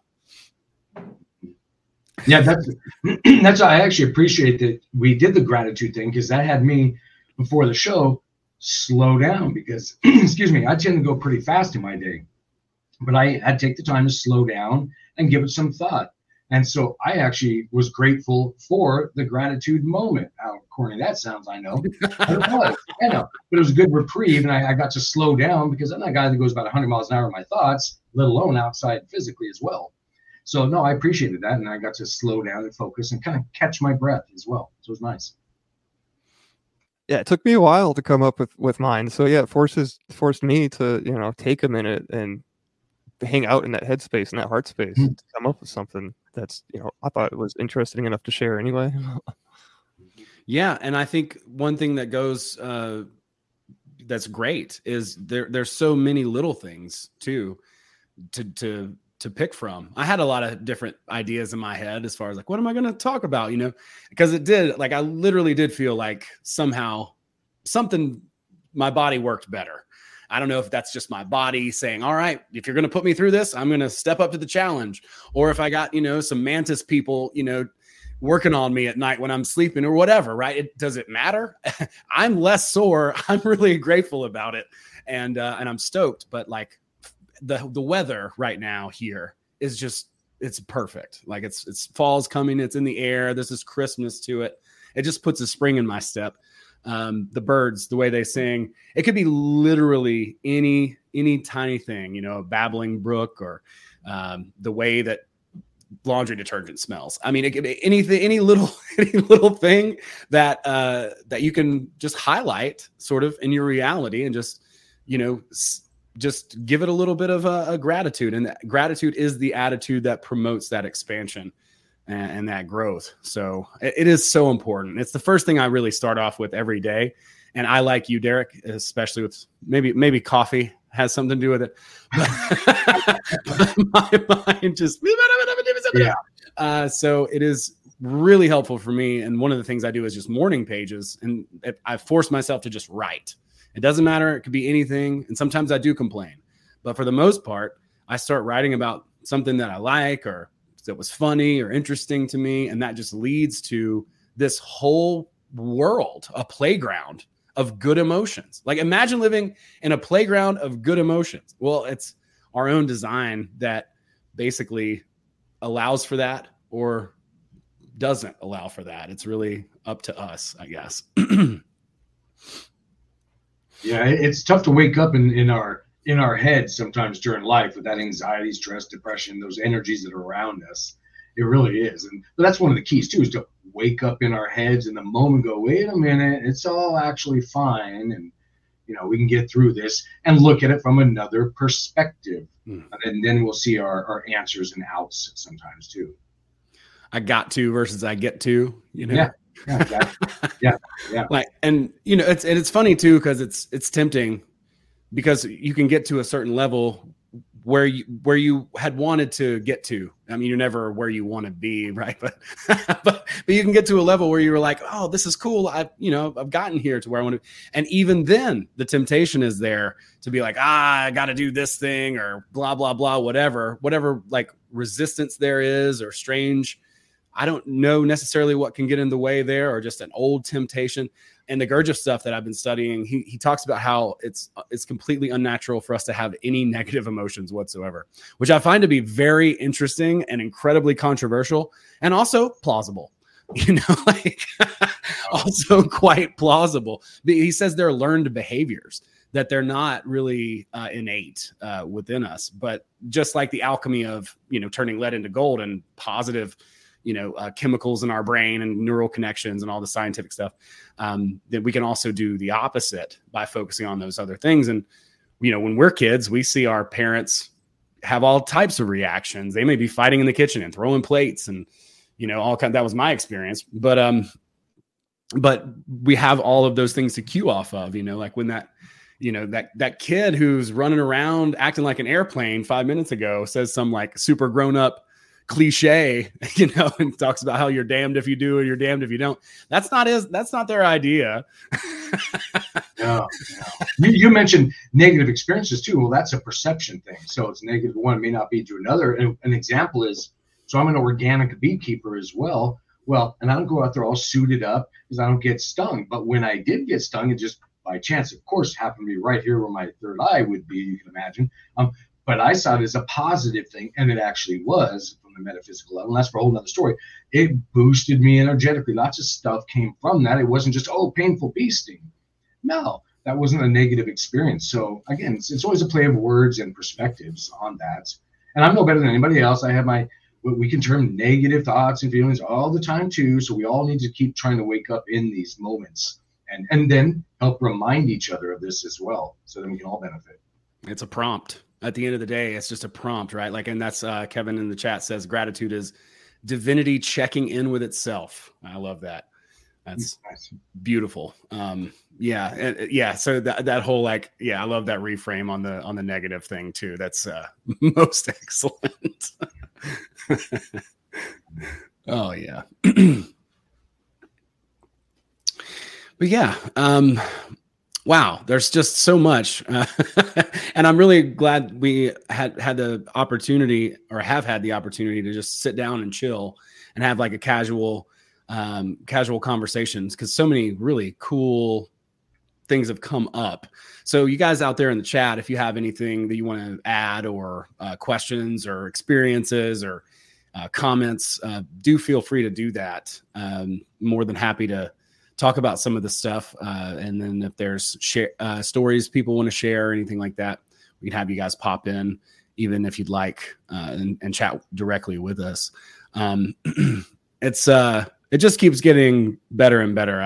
Yeah, that's why I actually appreciate that we did the gratitude thing, because that had me before the show slow down, because, excuse me, I tend to go pretty fast in my day. But I take the time to slow down and give it some thought. And so I actually was grateful for the gratitude moment. How corny that sounds, I know. But it was, I know. But it was a good reprieve, and I got to slow down, because I'm that guy that goes about 100 miles an hour in my thoughts, let alone outside physically as well. So, no, I appreciated that, and I got to slow down and focus and kind of catch my breath as well. So it was nice. Yeah, it took me a while to come up with mine. So, yeah, it forced me to, you know, take a minute and hang out in that headspace and that heart space to come up with something that's, you know, I thought it was interesting enough to share anyway. Yeah. And I think one thing that goes, that's great is there's so many little things too, to pick from. I had a lot of different ideas in my head as far as like, what am I going to talk about? You know, because it did, like, I literally did feel like somehow something, my body worked better. I don't know if that's just my body saying, all right, if you're going to put me through this, I'm going to step up to the challenge. Or if I got, you know, some mantis people, you know, working on me at night when I'm sleeping or whatever, right? Does it matter? I'm less sore. I'm really grateful about it. And I'm stoked. But like the weather right now here is just, it's perfect. Like it's fall's coming. It's in the air. There's this crispness to it. It just puts a spring in my step. The birds, the way they sing, it could be literally any tiny thing, you know, a babbling brook or the way that laundry detergent smells. I mean, it could be anything, any little thing that you can just highlight sort of in your reality and just, you know, just give it a little bit of a gratitude. And that gratitude is the attitude that promotes that expansion and that growth. So it is so important. It's the first thing I really start off with every day. And I, like you, Derek, especially with maybe coffee has something to do with it. But my mind just, yeah. So it is really helpful for me. And one of the things I do is just morning pages. And I force myself to just write. It doesn't matter. It could be anything. And sometimes I do complain, but for the most part, I start writing about something that I like or that was funny or interesting to me. And that just leads to this whole world, a playground of good emotions. Like imagine living in a playground of good emotions. Well, it's our own design that basically allows for that or doesn't allow for that. It's really up to us, I guess. Yeah. It's tough to wake up in our heads sometimes during life with that anxiety, stress, depression, those energies that are around us. It really is. And that's one of the keys too, is to wake up in our heads in the moment, go, wait a minute, it's all actually fine. And, you know, we can get through this and look at it from another perspective. And then we'll see our answers and outs sometimes too. I got to versus I get to, you know? Yeah. Yeah. Exactly. Yeah. Like, and you know, it's funny too, cause it's tempting. Because you can get to a certain level where you had wanted to get to. I mean, you're never where you want to be, right? But you can get to a level where you were like, oh, this is cool. I've gotten here to where I want to. And even then, the temptation is there to be like, I got to do this thing or blah blah blah, whatever like resistance there is or strange. I don't know necessarily what can get in the way there, or just an old temptation. And the Gurdjieff stuff that I've been studying, he talks about how it's completely unnatural for us to have any negative emotions whatsoever, which I find to be very interesting and incredibly controversial and also plausible, you know, like also quite plausible. He says they're learned behaviors, that they're not really innate within us, but just like the alchemy of, you know, turning lead into gold and positive, you know, chemicals in our brain and neural connections and all the scientific stuff, that we can also do the opposite by focusing on those other things. And, you know, when we're kids, we see our parents have all types of reactions. They may be fighting in the kitchen and throwing plates and, you know, all kind. That was my experience. But But we have all of those things to cue off of, you know, like when that, you know, that kid who's running around acting like an airplane 5 minutes ago says some like super grown up cliche, you know, and talks about how you're damned if you do or you're damned if you don't. That's not their idea. No. You mentioned negative experiences too. Well, that's a perception thing. So it's negative one may not be to another. And an example is, so I'm an organic beekeeper as well. Well, and I don't go out there all suited up because I don't get stung. But when I did get stung, it just by chance, of course, happened to be right here where my third eye would be, you can imagine. But I saw it as a positive thing, and it actually was from the metaphysical level. And that's for a whole nother story. It boosted me energetically. Lots of stuff came from that. It wasn't just, oh, painful bee sting. No, that wasn't a negative experience. So, again, it's always a play of words and perspectives on that. And I'm no better than anybody else. I have my... We can term negative thoughts and feelings all the time too. So we all need to keep trying to wake up in these moments and then help remind each other of this as well. So then we can all benefit. It's a prompt. At the end of the day, it's just a prompt, right? Like, and that's Kevin in the chat says, gratitude is divinity checking in with itself. I love that. That's beautiful. Yeah. So that whole, like, yeah, I love that reframe on the negative thing too. That's most excellent. Oh yeah. But yeah. Wow. There's just so much. And I'm really glad we have had the opportunity to just sit down and chill and have like a casual conversations, because so many really cool things have come up. So you guys out there in the chat, if you have anything that you want to add or questions or experiences or comments, do feel free to do that. More than happy to talk about some of the stuff. And then if there's stories people want to share or anything like that, we can have you guys pop in, even if you'd like, and chat directly with us. It just keeps getting better and better.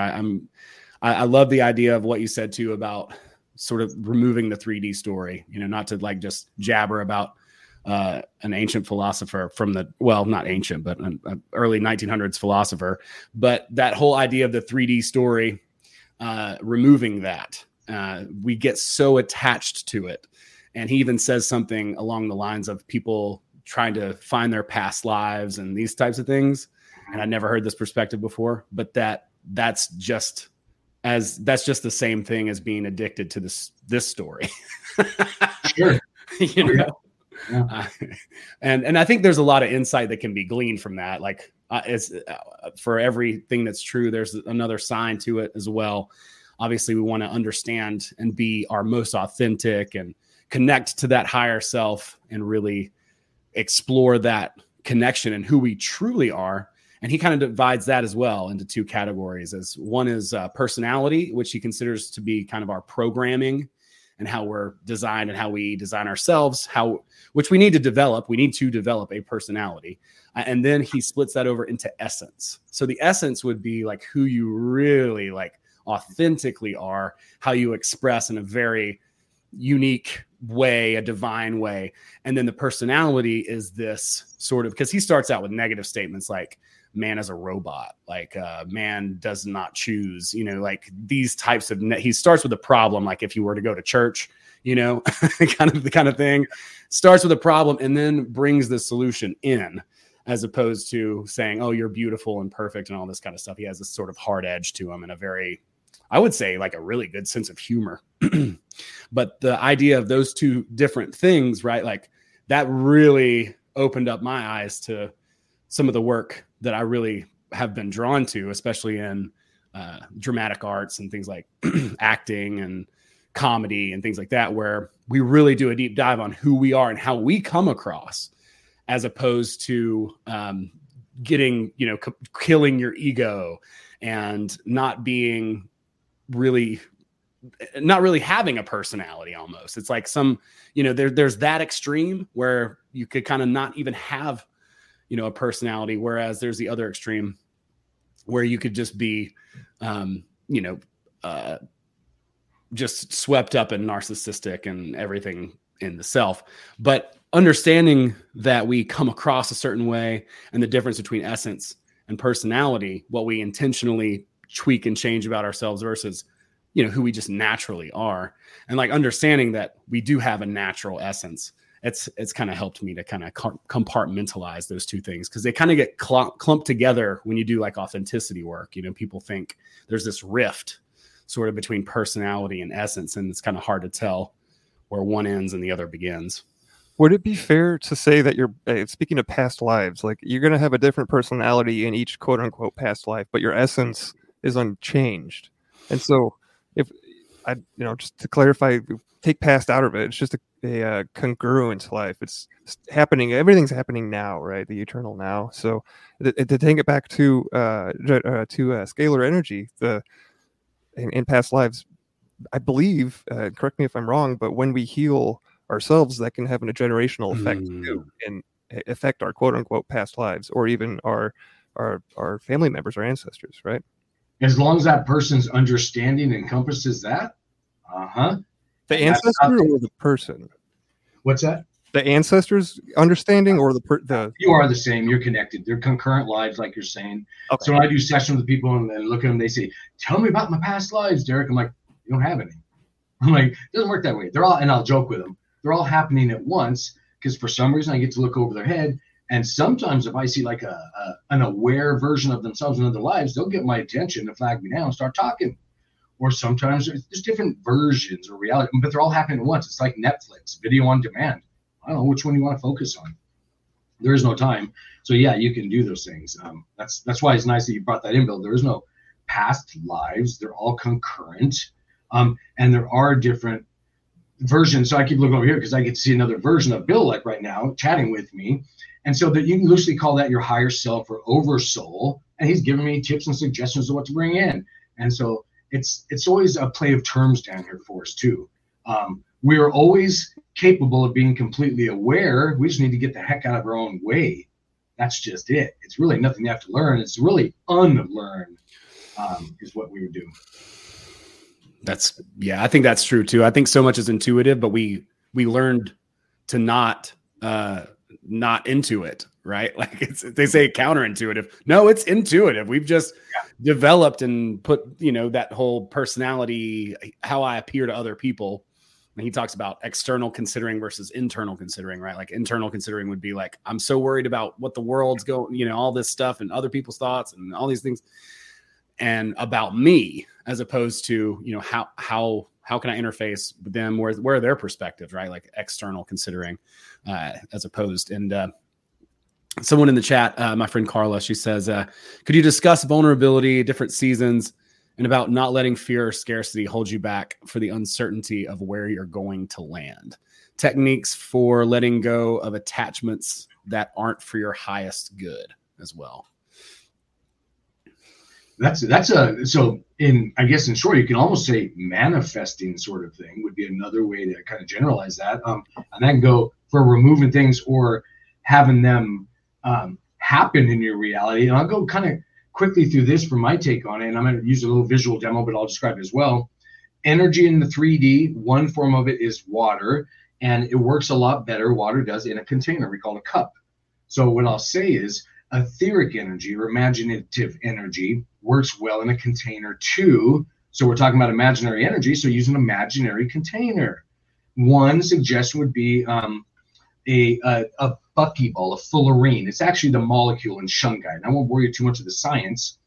I love the idea of what you said too about sort of removing the 3D story, you know, not to like just jabber about an ancient philosopher from the, well, not ancient, but an early 1900s philosopher, but that whole idea of the 3D story, removing that, we get so attached to it. And he even says something along the lines of people trying to find their past lives and these types of things. And I never heard this perspective before, but that's just the same thing as being addicted to this story. Sure. You know? Yeah. And I think there's a lot of insight that can be gleaned from that. Like for everything that's true, there's another sign to it as well. Obviously we want to understand and be our most authentic and connect to that higher self and really explore that connection and who we truly are. And he kind of divides that as well into two categories. As one is personality, which he considers to be kind of our programming and how we're designed and how we design ourselves, which we need to develop. We need to develop a personality. And then he splits that over into essence. So the essence would be like who you really like authentically are, how you express in a very unique way, a divine way. And then the personality is this sort of, because he starts out with negative statements like, man is a robot, like man does not choose, you know, like these types of he starts with a problem. Like if you were to go to church, you know, kind of thing, starts with a problem and then brings the solution in, as opposed to saying, oh, you're beautiful and perfect and all this kind of stuff. He has this sort of hard edge to him and a very, I would say, like a really good sense of humor. But the idea of those two different things, right? Like that really opened up my eyes to some of the work that I really have been drawn to, especially in dramatic arts and things like acting and comedy and things like that, where we really do a deep dive on who we are and how we come across, as opposed to getting, you know, killing your ego and not really having a personality almost. It's like some, you know, there's that extreme where you could kind of not even have, you know, a personality, whereas there's the other extreme where you could just be, you know, just swept up in narcissistic and everything in the self. But understanding that we come across a certain way and the difference between essence and personality, what we intentionally tweak and change about ourselves versus, you know, who we just naturally are. And like understanding that we do have a natural essence. It's kind of helped me to kind of compartmentalize those two things, because they kind of get clumped together when you do like authenticity work. You know, people think there's this rift sort of between personality and essence, and it's kind of hard to tell where one ends and the other begins. Would it be fair to say that you're speaking of past lives, like you're going to have a different personality in each quote unquote past life, but your essence is unchanged? And so if I, you know, just to clarify, take past out of it. It's just a congruent life. It's happening. Everything's happening now, right? The eternal now. So to take it back to scalar energy, in past lives, I believe, correct me if I'm wrong, but when we heal ourselves, that can have a generational effect too, and affect our quote unquote past lives, or even our family members, our ancestors, right? As long as that person's understanding encompasses that. Uh-huh. The ancestor or the person? What's that? The ancestor's understanding or the... You are the same. You're connected. They're concurrent lives, like you're saying. Okay. So when I do sessions with people and then look at them, they say, tell me about my past lives, Derek. I'm like, you don't have any. I'm like, it doesn't work that way. They're all, and I'll joke with them, they're all happening at once, because for some reason I get to look over their head. And sometimes if I see like an aware version of themselves in other lives, they'll get my attention to flag me down and start talking. Or sometimes there's different versions or reality, but they're all happening at once. It's like Netflix, video on demand. I don't know which one you want to focus on. There is no time. So yeah, you can do those things. That's why it's nice that you brought that in, Bill. There is no past lives. They're all concurrent. And there are different versions. So I keep looking over here because I get to see another version of Bill, like right now, chatting with me. And so that you can loosely call that your higher self or oversoul. And he's giving me tips and suggestions of what to bring in. And so it's always a play of terms down here for us too. We are always capable of being completely aware. We just need to get the heck out of our own way. That's just it. It's really nothing you have to learn. It's really unlearn is what we would do. I think that's true too. I think so much is intuitive, but we learned to not intuit, right? Like they say counterintuitive. No, it's intuitive. We've just developed and put, you know, that whole personality, how I appear to other people. And he talks about external considering versus internal considering, right? Like internal considering would be like, I'm so worried about what the world's going, you know, all this stuff and other people's thoughts and all these things and about me, as opposed to, you know, how can I interface with them? Where are their perspectives, right? Like external considering as opposed. And someone in the chat, my friend Carla, she says, could you discuss vulnerability, different seasons, and about not letting fear or scarcity hold you back for the uncertainty of where you're going to land? Techniques for letting go of attachments that aren't for your highest good as well. In short, you can almost say manifesting sort of thing would be another way to kind of generalize that. And then go for removing things or having them happen in your reality. And I'll go kind of quickly through this for my take on it. And I'm going to use a little visual demo, but I'll describe it as well. Energy in the 3D, one form of it is water, and it works a lot better. Water does in a container. We call it a cup. So what I'll say is etheric energy or imaginative energy works well in a container too. So we're talking about imaginary energy. So use an imaginary container. One suggestion would be a buckyball, a fullerene. It's actually the molecule in shungite. And I won't bore you too much of the science,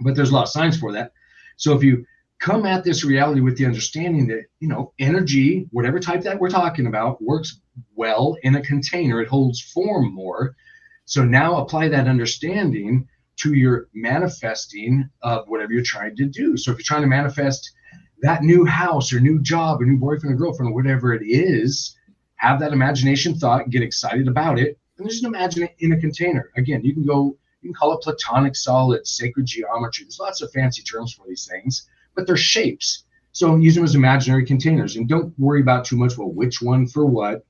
but there's a lot of science for that. So if you come at this reality with the understanding that, you know, energy, whatever type that we're talking about, works well in a container. It holds form more. So now apply that understanding to your manifesting of whatever you're trying to do. So if you're trying to manifest that new house or new job or new boyfriend or girlfriend or whatever it is, have that imagination thought, get excited about it, and just imagine it in a container. Again, you can call it platonic solids, sacred geometry. There's lots of fancy terms for these things, but they're shapes. So use them as imaginary containers, and don't worry about too much, well, which one for what.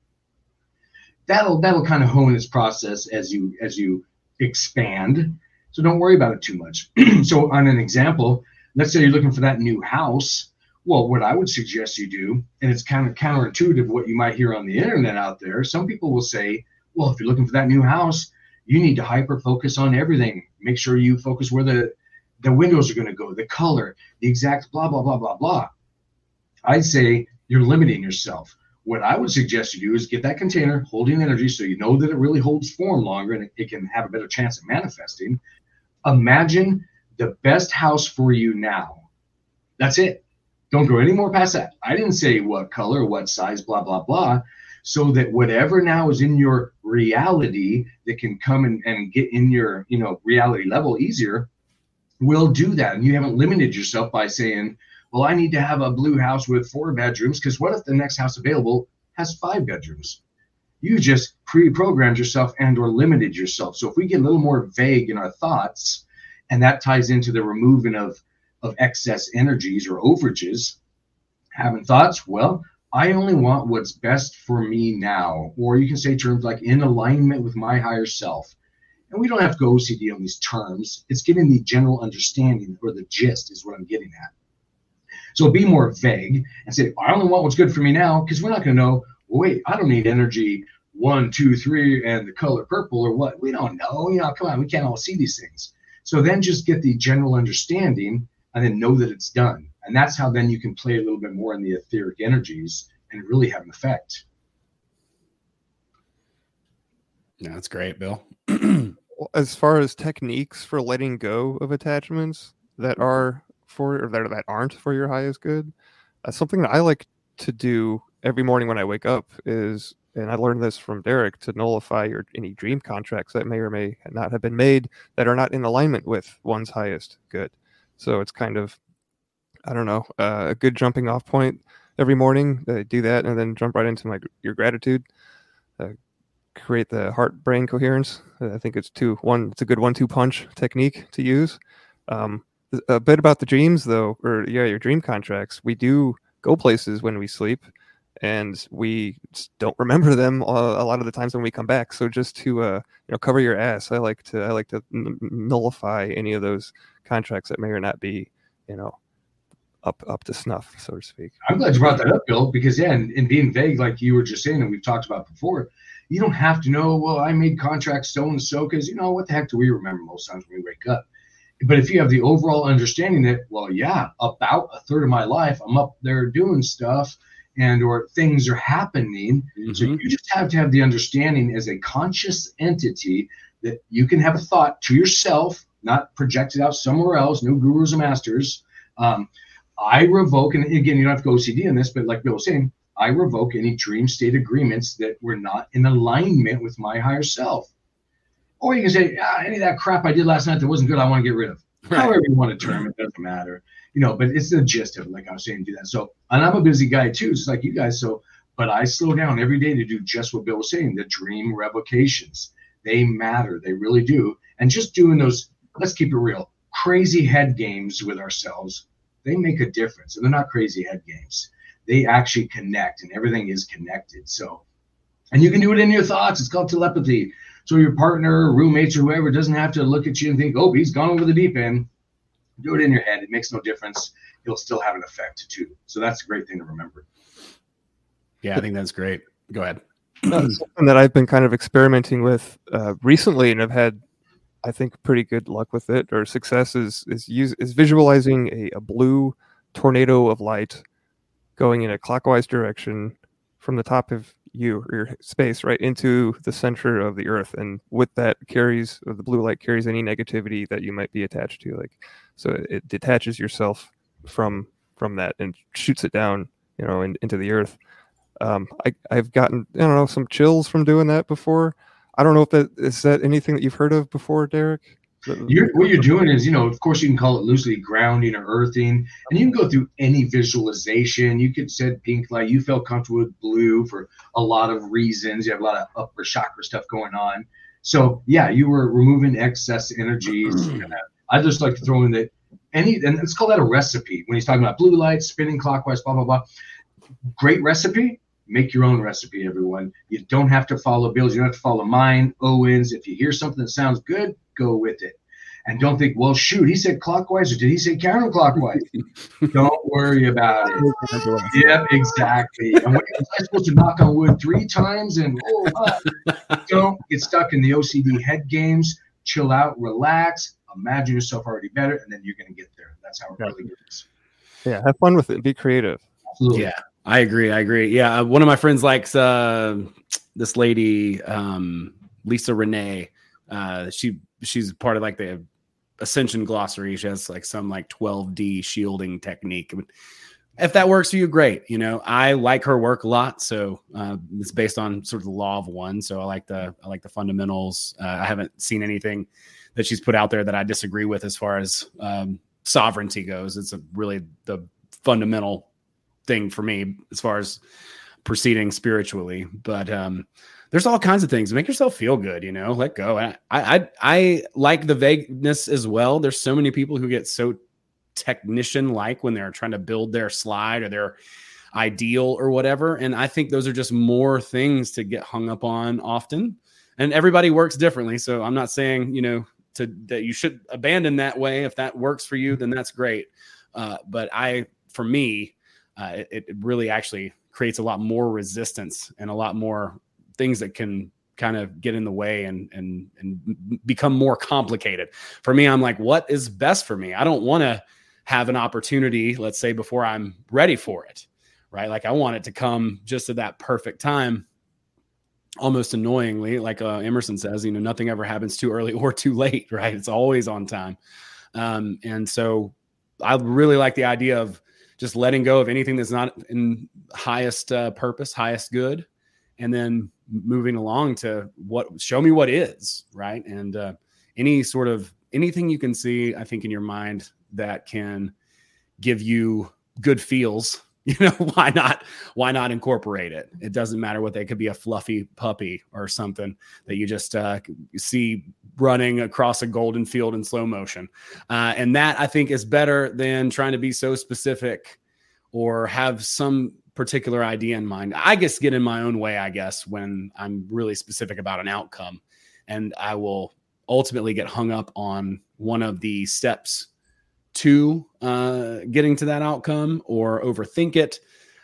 That'll kind of hone its process as you expand. So don't worry about it too much. So on an example, let's say you're looking for that new house. Well, what I would suggest you do, and it's kind of counterintuitive what you might hear on the internet out there. Some people will say, well, if you're looking for that new house, you need to hyper focus on everything. Make sure you focus where the the windows are going to go, the color, the exact blah, blah, blah, blah, blah. I'd say you're limiting yourself. What I would suggest you do is get that container holding energy so you know that it really holds form longer and it can have a better chance of manifesting. Imagine the best house for you now. That's it. Don't go any more past that. I didn't say what color, what size, blah, blah, blah. So that whatever now is in your reality that can come and get in your, you know, reality level easier will do that. And you haven't limited yourself by saying, well, I need to have a blue house with 4 bedrooms, because what if the next house available has 5 bedrooms? You just pre-programmed yourself and or limited yourself. So if we get a little more vague in our thoughts, and that ties into the removing of excess energies or overages, having thoughts, well, I only want what's best for me now. Or you can say terms like in alignment with my higher self. And we don't have to go OCD on these terms. It's giving the general understanding, or the gist is what I'm getting at. So be more vague and say, I only want what's good for me now, because we're not going to know, wait, I don't need energy 1, 2, 3, and the color purple or what. We don't know. You know, come on, we can't all see these things. So then just get the general understanding and then know that it's done. And that's how then you can play a little bit more in the etheric energies and really have an effect. Yeah, that's great, Bill. As far as techniques for letting go of attachments that are for, or that aren't for your highest good, something that I like to do every morning when I wake up is, and I learned this from Derek, to nullify any dream contracts that may or may not have been made that are not in alignment with one's highest good. So it's kind of, I don't know, a good jumping off point every morning. I do that and then jump right into your gratitude. Create the heart-brain coherence. I think it's it's a good 1-2 punch technique to use. A bit about the dreams, though, or your dream contracts. We do go places when we sleep, and we don't remember them a lot of the times when we come back. So just to cover your ass, I like to nullify any of those contracts that may or not be, you know, up to snuff, so to speak. I'm glad you brought that up, Bill, because in being vague, like you were just saying, and we've talked about before, you don't have to know, well, I made contracts so and so, because, you know, what the heck do we remember most times when we wake up? But if you have the overall understanding that, well, yeah, about a third of my life, I'm up there doing stuff and or things are happening. Mm-hmm. So you just have to have the understanding as a conscious entity that you can have a thought to yourself, not projected out somewhere else, no gurus or masters. I revoke, and again, you don't have to go OCD on this, but like Bill was saying, I revoke any dream state agreements that were not in alignment with my higher self. Or you can say, any of that crap I did last night that wasn't good, I want to get rid of. Right. However you want to term it, doesn't matter. You know, but it's the gist of it, like I was saying, do that. So, and I'm a busy guy too, just like you guys. So, but I slow down every day to do just what Bill was saying, the dream revocations. They matter. They really do. And just doing those, let's keep it real, crazy head games with ourselves, they make a difference. And they're not crazy head games. They actually connect, and everything is connected. So, and you can do it in your thoughts. It's called telepathy. So your partner, roommates, or whoever doesn't have to look at you and think, oh, he's gone over the deep end. Do it in your head. It makes no difference. It'll still have an effect too. So that's a great thing to remember. Yeah, I think that's great. Go ahead. Something that I've been kind of experimenting with recently, and I've had, I think, pretty good luck with it, or success, is visualizing a blue tornado of light going in a clockwise direction from the top of you or your space right into the center of the earth, and with that the blue light carries any negativity that you might be attached to, like, so it detaches yourself from that and shoots it down, you know, into the earth. I've gotten, I don't know, some chills from doing that before. I don't know if that is that anything that you've heard of before, Derek? What you're doing is, you know, of course you can call it loosely grounding or earthing, and you can go through any visualization. You could set pink light. You felt comfortable with blue for a lot of reasons. You have a lot of upper chakra stuff going on. So, yeah, you were removing excess energies. I just like to throw in that and let's call that a recipe. When he's talking about blue lights, spinning clockwise, blah, blah, blah. Great recipe. Make your own recipe, everyone. You don't have to follow Bill's. You don't have to follow mine, Owen's. If you hear something that sounds good, go with it. And don't think, well, shoot, he said clockwise, or did he say counterclockwise? Don't worry about it. Yep, exactly. And what am I supposed to knock on wood 3 times? And don't get stuck in the OCD head games. Chill out, relax, imagine yourself already better, and then you're going to get there. That's how it really works. Yeah, have fun with it. Be creative. Absolutely. Yeah, I agree. Yeah, one of my friends likes this lady, Lisa Renee. She's part of like the Ascension Glossary. She has like some like 12D shielding technique. If that works for you, great. You know, I like her work a lot. So it's based on sort of the law of one. So I like the fundamentals. I haven't seen anything that she's put out there that I disagree with as far as sovereignty goes. It's really the fundamental thing for me as far as proceeding spiritually. But there's all kinds of things. Make yourself feel good. You know, let go. And I like the vagueness as well. There's so many people who get so technician like when they're trying to build their slide or their ideal or whatever, and I think those are just more things to get hung up on often, and everybody works differently. So I'm not saying, you know, that you should abandon that way. If that works for you, then that's great. But for me it really actually creates a lot more resistance and a lot more things that can kind of get in the way and become more complicated. For me, I'm like, what is best for me? I don't want to have an opportunity, let's say, before I'm ready for it, right? Like I want it to come just at that perfect time, almost annoyingly. Like Emerson says, you know, nothing ever happens too early or too late, right? It's always on time. And so I really like the idea of just letting go of anything that's not in highest purpose, highest good. And then moving along to show me what is, right? And anything you can see, I think, in your mind that can give you good feels, you know, why not incorporate it? It doesn't matter what they could be, a fluffy puppy or something that you just see running across a golden field in slow motion. And that I think is better than trying to be so specific or have some particular idea in mind. I guess get in my own way, I guess, when I'm really specific about an outcome, and I will ultimately get hung up on one of the steps to getting to that outcome or overthink it.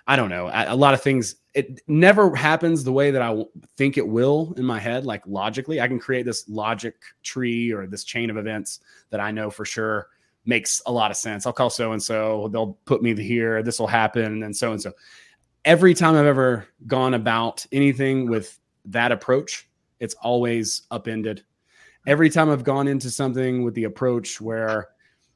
I don't know. A lot of things, it never happens the way that I think it will in my head. Like logically, I can create this logic tree or this chain of events that I know for sure makes a lot of sense. I'll call so-and-so, they'll put me here, this will happen, and then so-and-so. Every time I've ever gone about anything with that approach, it's always upended. Every time I've gone into something with the approach where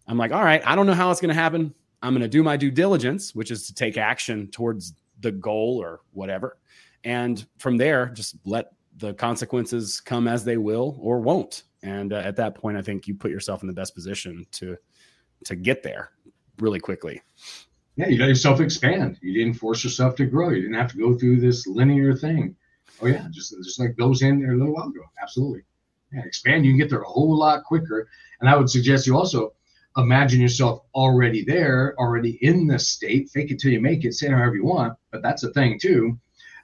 I'm like, all right, I don't know how it's going to happen. I'm going to do my due diligence, which is to take action towards the goal or whatever. And from there, just let the consequences come as they will or won't. And at that point, I think you put yourself in the best position to get there really quickly. Yeah, you let yourself expand. You didn't force yourself to grow. You didn't have to go through this linear thing. Oh yeah, just like Bill was in there a little while ago. Absolutely. Yeah, expand. You can get there a whole lot quicker. And I would suggest you also imagine yourself already there, already in this state. Fake it till you make it. Say it however you want, but that's a thing too.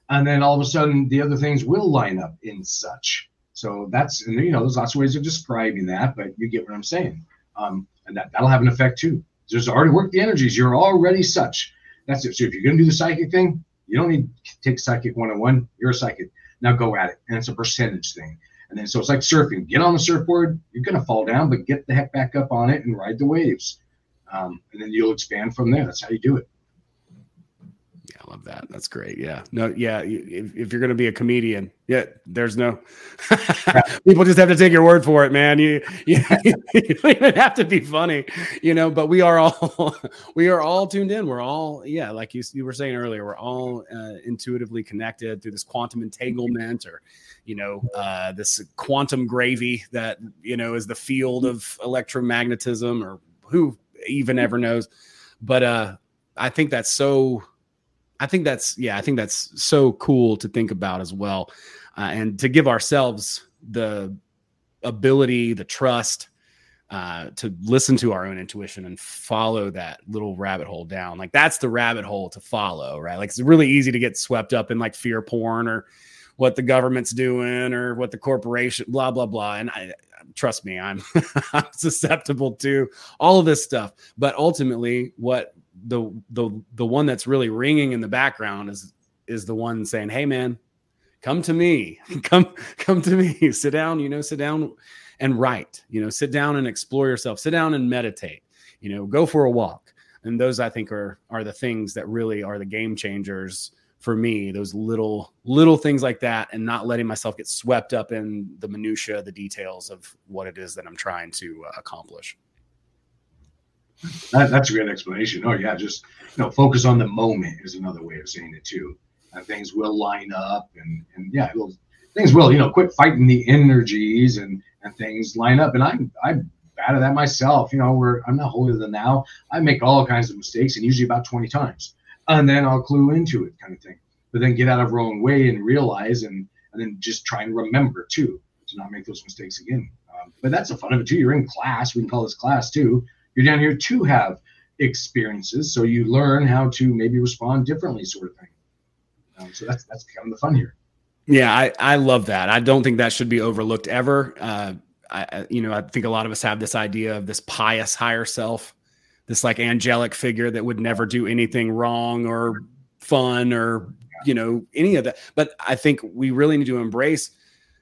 And then all of a sudden, the other things will line up in such. So that's, and you know, there's lots of ways of describing that, but you get what I'm saying. And that'll have an effect too. There's already work the energies. You're already such. That's it. So if you're going to do the psychic thing, you don't need to take psychic 101. You're a psychic. Now go at it. And it's a percentage thing. And then, so it's like surfing. Get on the surfboard. You're going to fall down, but get the heck back up on it and ride the waves. And then you'll expand from there. That's how you do it. Yeah, I love that. That's great. Yeah. No, yeah. If you're going to be a comedian, yeah, there's no people just have to take your word for it, man. You don't even have to be funny, you know, but we are all tuned in. We're all, yeah, like you were saying earlier, we're all intuitively connected through this quantum entanglement or, you know, this quantum gravy that, you know, is the field of electromagnetism or who even ever knows. But I think that's so cool to think about as well. And to give ourselves the ability, the trust to listen to our own intuition and follow that little rabbit hole down. Like that's the rabbit hole to follow, right? Like it's really easy to get swept up in like fear porn or what the government's doing or what the corporation, blah, blah, blah. And trust me, I'm I'm susceptible to all of this stuff, but ultimately what, the one that's really ringing in the background is the one saying, hey man, come to me, sit down, and write, sit down and explore yourself, sit down and meditate, go for a walk. And those, I think, are the things that really are the game changers for me, those little things like that, and not letting myself get swept up in the minutia, the details of what it is that I'm trying to accomplish. That's a great explanation. Oh yeah. Just, focus on the moment is another way of saying it too. And things will line up and things will, quit fighting the energies and things line up. And I'm bad at that myself. I'm not holier than thou. I make all kinds of mistakes, and usually about 20 times. And then I'll clue into it kind of thing. But then get out of our own way and realize and then just try and remember, too, to not make those mistakes again. But that's the fun of it, too. You're in class. We can call this class, too. You're down here to have experiences. So you learn how to maybe respond differently, sort of thing. So that's kind of the fun here. Yeah, I love that. I don't think that should be overlooked ever. I think a lot of us have this idea of this pious higher self, this like angelic figure that would never do anything wrong or fun or, any of that. But I think we really need to embrace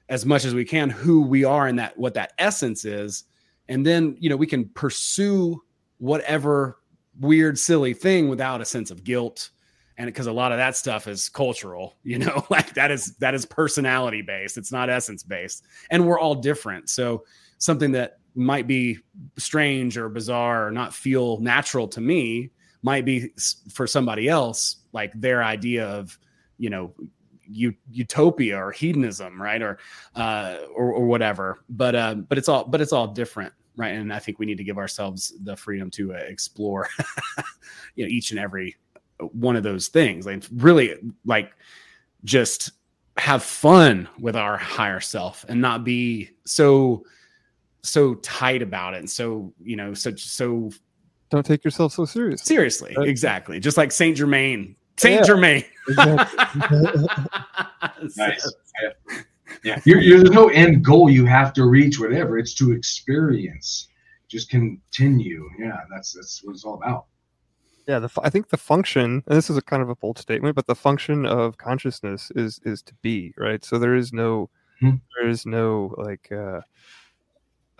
as much as we can who we are and that what that essence is. And then, we can pursue whatever weird, silly thing without a sense of guilt. And because a lot of that stuff is cultural, like that is personality based. It's not essence based. And we're all different. So something that might be strange or bizarre or not feel natural to me might be for somebody else, like their idea of, utopia or hedonism, right. Or whatever, but it's all different. Right. And I think we need to give ourselves the freedom to explore, each and every one of those things. Like really like just have fun with our higher self and not be so tight about it. And so don't take yourself so seriously. Seriously. Right? Exactly. Just like Saint Germain. Saint Germain. Exactly. Nice. Yeah. There's no end goal you have to reach, whatever. It's to experience. Just continue. Yeah. That's what it's all about. Yeah. I think the function, and this is a kind of a bold statement, but the function of consciousness is to be, right? So there is no like, I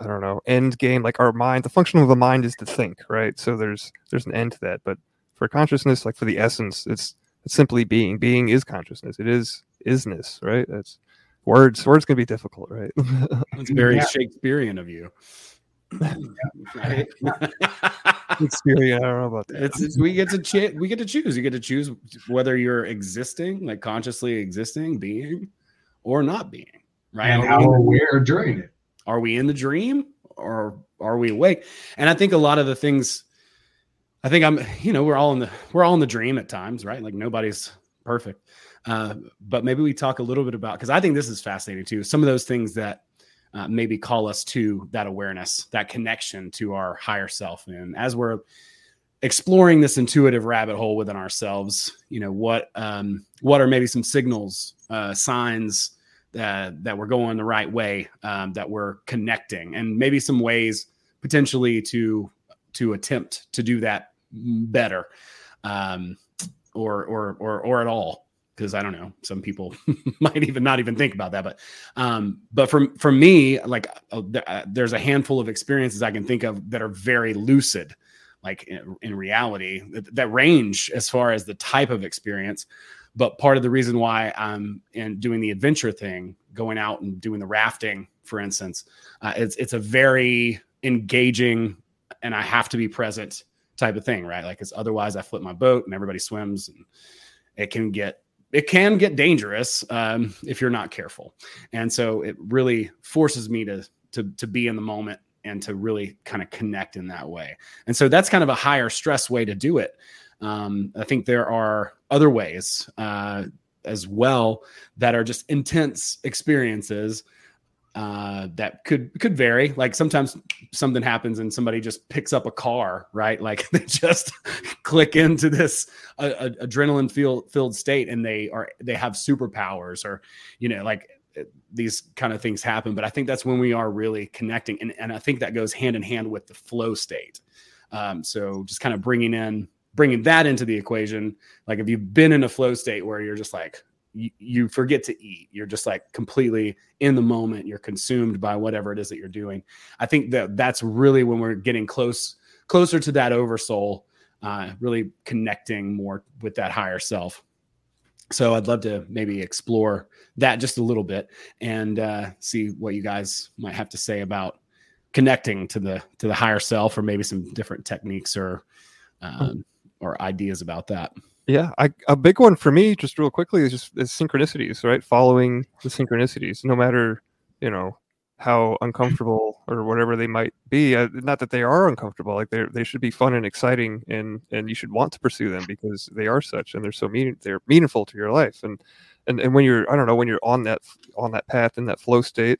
don't know, end game, like our mind, the function of the mind is to think, right? So there's an end to that, but for consciousness, like for the essence, it's simply being. Being is consciousness. It is isness, right? That's words can be difficult, right? It's very Shakespearean of you. Yeah. Shakespearean, I don't know about that. We get to choose. You get to choose whether you're existing, like consciously existing, being, or not being, right? And how aware during it. Are we in the dream or are we awake? And I think a lot of the things, we're all in the dream at times, right? Like nobody's perfect. But maybe we talk a little bit about, because I think this is fascinating too. Some of those things that maybe call us to that awareness, that connection to our higher self. And as we're exploring this intuitive rabbit hole within ourselves, what are maybe some signals, signs, that we're going the right way, that we're connecting, and maybe some ways potentially to attempt to do that better, or at all, because I don't know, some people might even not even think about that. But for me, like there's a handful of experiences I can think of that are very lucid, like in reality, that range as far as the type of experience. But part of the reason why I'm doing the adventure thing, going out and doing the rafting, for instance, it's a very engaging and I have to be present type of thing, right? Like, it's otherwise I flip my boat and everybody swims, and it can get dangerous if you're not careful. And so it really forces me to be in the moment and to really kind of connect in that way. And so that's kind of a higher stress way to do it. I think there are other ways as well that are just intense experiences that could vary. Like sometimes something happens and somebody just picks up a car, right? Like they just click into this adrenaline filled state, and they have superpowers, or like these kind of things happen. But I think that's when we are really connecting, and I think that goes hand in hand with the flow state. So just kind of bringing that into the equation. Like if you've been in a flow state where you're just like, you forget to eat. You're just like completely in the moment. You're consumed by whatever it is that you're doing. I think that that's really when we're getting closer to that oversoul, really connecting more with that higher self. So I'd love to maybe explore that just a little bit and see what you guys might have to say about connecting to the higher self, or maybe some different techniques or ideas about that. Yeah, a big one for me, just real quickly, is synchronicities, right? Following the synchronicities, no matter, you know, how uncomfortable or whatever they might be. Not that they are uncomfortable, like they should be fun and exciting, and you should want to pursue them because they are such, and they're so they're meaningful to your life. And when you're, I don't know, when you're on that path in that flow state,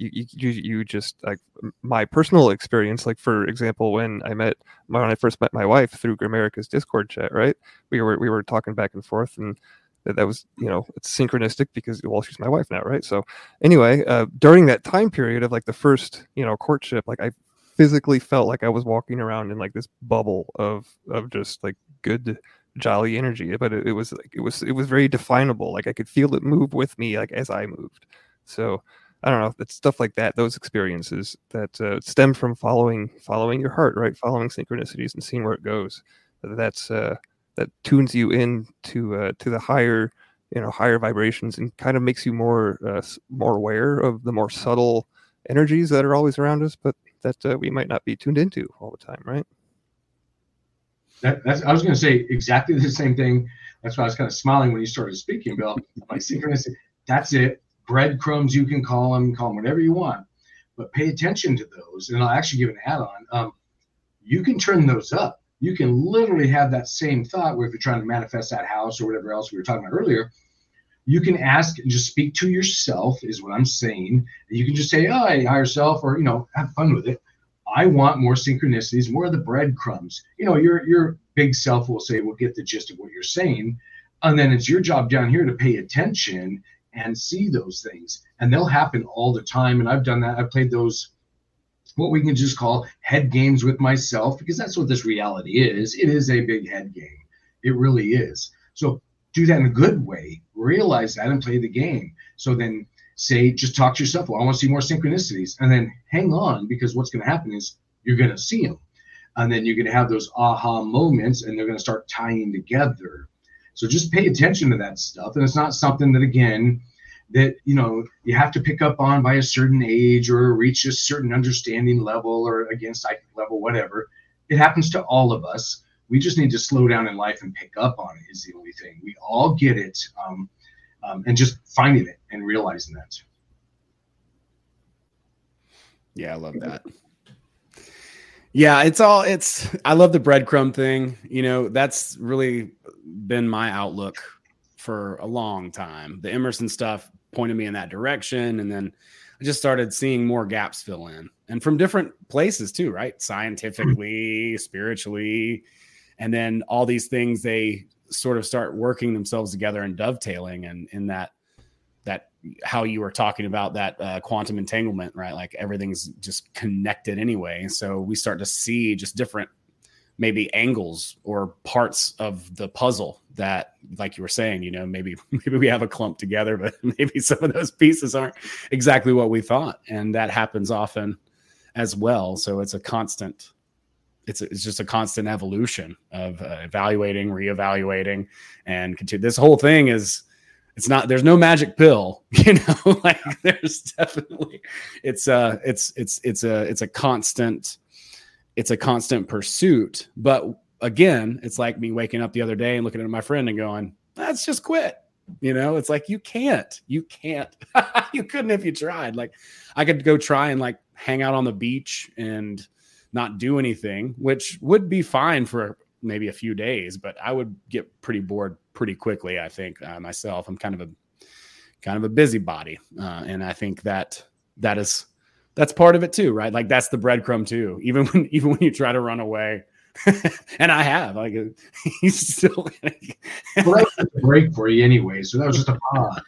you just, like, my personal experience, like, for example, when I first met my wife through Grimerica's Discord chat, right? We were talking back and forth, and that was, you know, it's synchronistic because, well, she's my wife now, right? So anyway, during that time period of, like, the first, you know, courtship, like, I physically felt like I was walking around in, like, this bubble of just, like, good jolly energy, but it was very definable. Like, I could feel it move with me, like, as I moved. So I don't know. It's stuff like that. Those experiences that stem from following your heart, right? Following synchronicities and seeing where it goes. That's that tunes you in to the higher, you know, higher vibrations, and kind of makes you more aware of the more subtle energies that are always around us, but that we might not be tuned into all the time, right? I was going to say exactly the same thing. That's why I was kind of smiling when you started speaking, Bill. Like, synchronicity. That's it. Breadcrumbs, you can call them whatever you want, but pay attention to those. And I'll actually give an add-on. You can turn those up. You can literally have that same thought where, if you're trying to manifest that house or whatever else we were talking about earlier, you can ask and just speak to yourself, is what I'm saying. You can just say, oh, hey, higher self, or, you know, have fun with it. I want more synchronicities, more of the breadcrumbs. You know, your big self will say, we'll get the gist of what you're saying. And then it's your job down here to pay attention and see those things, and they'll happen all the time. And I've done that. I've played those, what we can just call head games with myself, because that's what this reality is. It is a big head game. It really is. So do that in a good way, realize that, and play the game. So then say, just talk to yourself, well, I want to see more synchronicities, and then hang on, because what's going to happen is you're going to see them, and then you're going to have those aha moments, and they're going to start tying together. So just pay attention to that stuff. And it's not something that, again, that, you know, you have to pick up on by a certain age or reach a certain understanding level, or again, psychic level, whatever. It happens to all of us. We just need to slow down in life and pick up on it, is the only thing. We all get it, and just finding it and realizing that. Yeah, I love that. Yeah, I love the breadcrumb thing. You know, that's really been my outlook for a long time. The Emerson stuff pointed me in that direction, and then I just started seeing more gaps fill in, and from different places too, right? Scientifically, spiritually, and then all these things, they sort of start working themselves together and dovetailing. And in that how you were talking about that quantum entanglement, right? Like, everything's just connected anyway. So we start to see just different maybe angles or parts of the puzzle that, like you were saying, you know, maybe we have a clump together, but maybe some of those pieces aren't exactly what we thought. And that happens often as well. So it's a constant, it's just a constant evolution of evaluating, reevaluating, and continue. This whole thing is, it's not, there's no magic pill, you know, like, there's definitely, it's a constant pursuit. But again, it's like me waking up the other day and looking at my friend and going, let's just quit. You know, it's like, you can't, you couldn't if you tried. Like, I could go try and, like, hang out on the beach and not do anything, which would be fine for maybe a few days, but I would get pretty bored pretty quickly. I think myself, I'm kind of a busybody. And I think that's part of it too, right? Like, that's the breadcrumb too. Even when you try to run away, and I have, like, he's still. Well, that was a break for you anyway, so that was just a pause.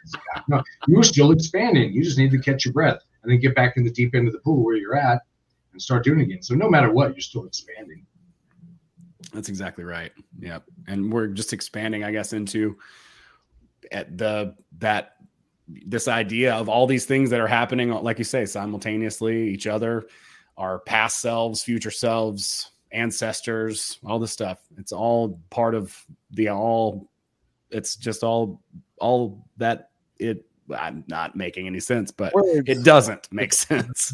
No, you were still expanding. You just need to catch your breath and then get back in the deep end of the pool where you're at and start doing it again. So no matter what, you're still expanding. That's exactly right. Yeah, and we're just expanding, I guess, into at this idea of all these things that are happening, like you say, simultaneously, each other, our past selves, future selves, ancestors, all this stuff. It's all part of I'm not making any sense, but it doesn't make sense.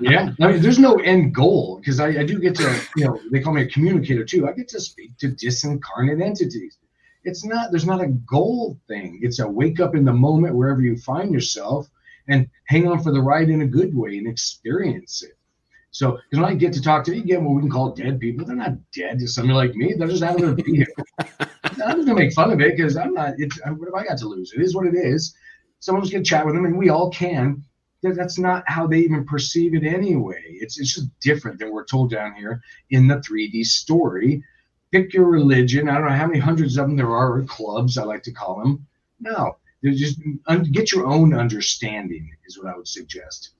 Yeah. I mean, there's no end goal, because I do get to, they call me a communicator too. I get to speak to disincarnate entities. There's not a goal thing. It's a wake up in the moment wherever you find yourself and hang on for the ride in a good way and experience it. So, because when I get to talk to, again, what we can call dead people, they're not dead to somebody like me. They're just having to be here. I'm just going to make fun of it because what have I got to lose? It is what it is. Someone's going to chat with them, and we all can. That's not how they even perceive it anyway. It's just different than we're told down here in the 3D story. Pick your religion. I don't know how many hundreds of them there are, or clubs, I like to call them. No, just get your own understanding is what I would suggest.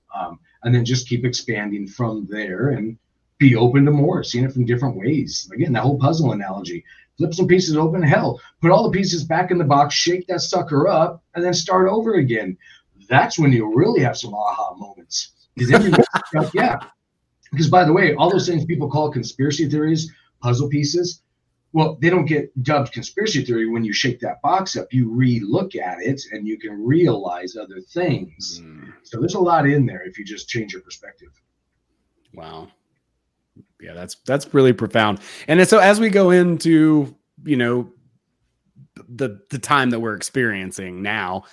And then just keep expanding from there and be open to more, seeing it from different ways. Again, that whole puzzle analogy. Flip some pieces open, hell, put all the pieces back in the box, shake that sucker up, and then start over again. That's when you really have some aha moments. Because by the way, all those things people call conspiracy theories, puzzle pieces, well, they don't get dubbed conspiracy theory when you shake that box up. You re-look at it, and you can realize other things. Mm. So there's a lot in there if you just change your perspective. Wow. Yeah, that's really profound. And so as we go into, the time that we're experiencing now,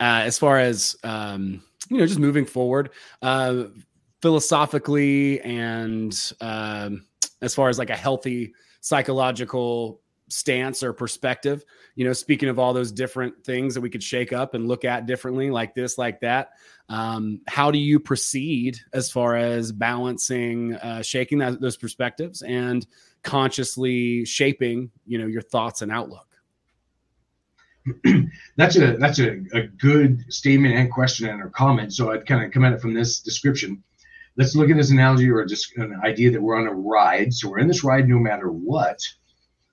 as far as, just moving forward, philosophically and as far as like a healthy psychological stance or perspective, speaking of all those different things that we could shake up and look at differently, like this, like that, how do you proceed as far as balancing, shaking those perspectives and consciously shaping, your thoughts and outlook? That's a good statement and question and or comment. So I'd kind of come at it from this description. Let's look at this analogy or just an idea that we're on a ride. So we're in this ride no matter what.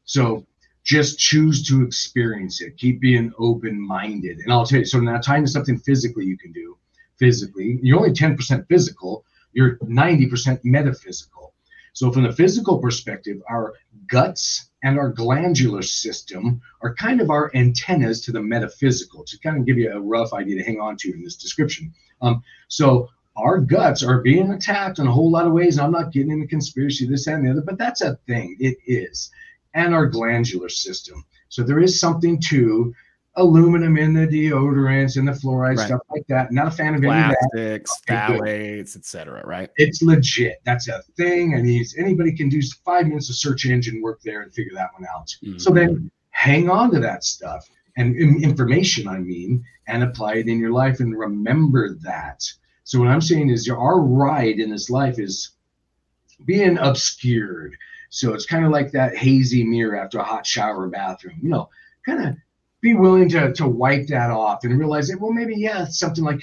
So just choose to experience it. Keep being open-minded. And I'll tell you, so now tying to something physically you can do. Physically, you're only 10% physical. You're 90% metaphysical. So from the physical perspective, our guts and our glandular system are kind of our antennas to the metaphysical, to kind of give you a rough idea to hang on to in this description. So our guts are being attacked in a whole lot of ways. I'm not getting into conspiracy, this, that, and the other, but that's a thing. It is. And our glandular system. So there is something to aluminum in the deodorants and the fluoride, right. Stuff like that. Not a fan of plastics, phthalates, etc. Right? It's legit. That's a thing. I mean, anybody can do 5 minutes of search engine work there and figure that one out. Mm-hmm. So then hang on to that stuff and information, and apply it in your life and remember that. So what I'm saying is our ride in this life is being obscured. So it's kind of like that hazy mirror after a hot shower bathroom, kind of be willing to wipe that off and realize that, well, maybe, yeah, it's something like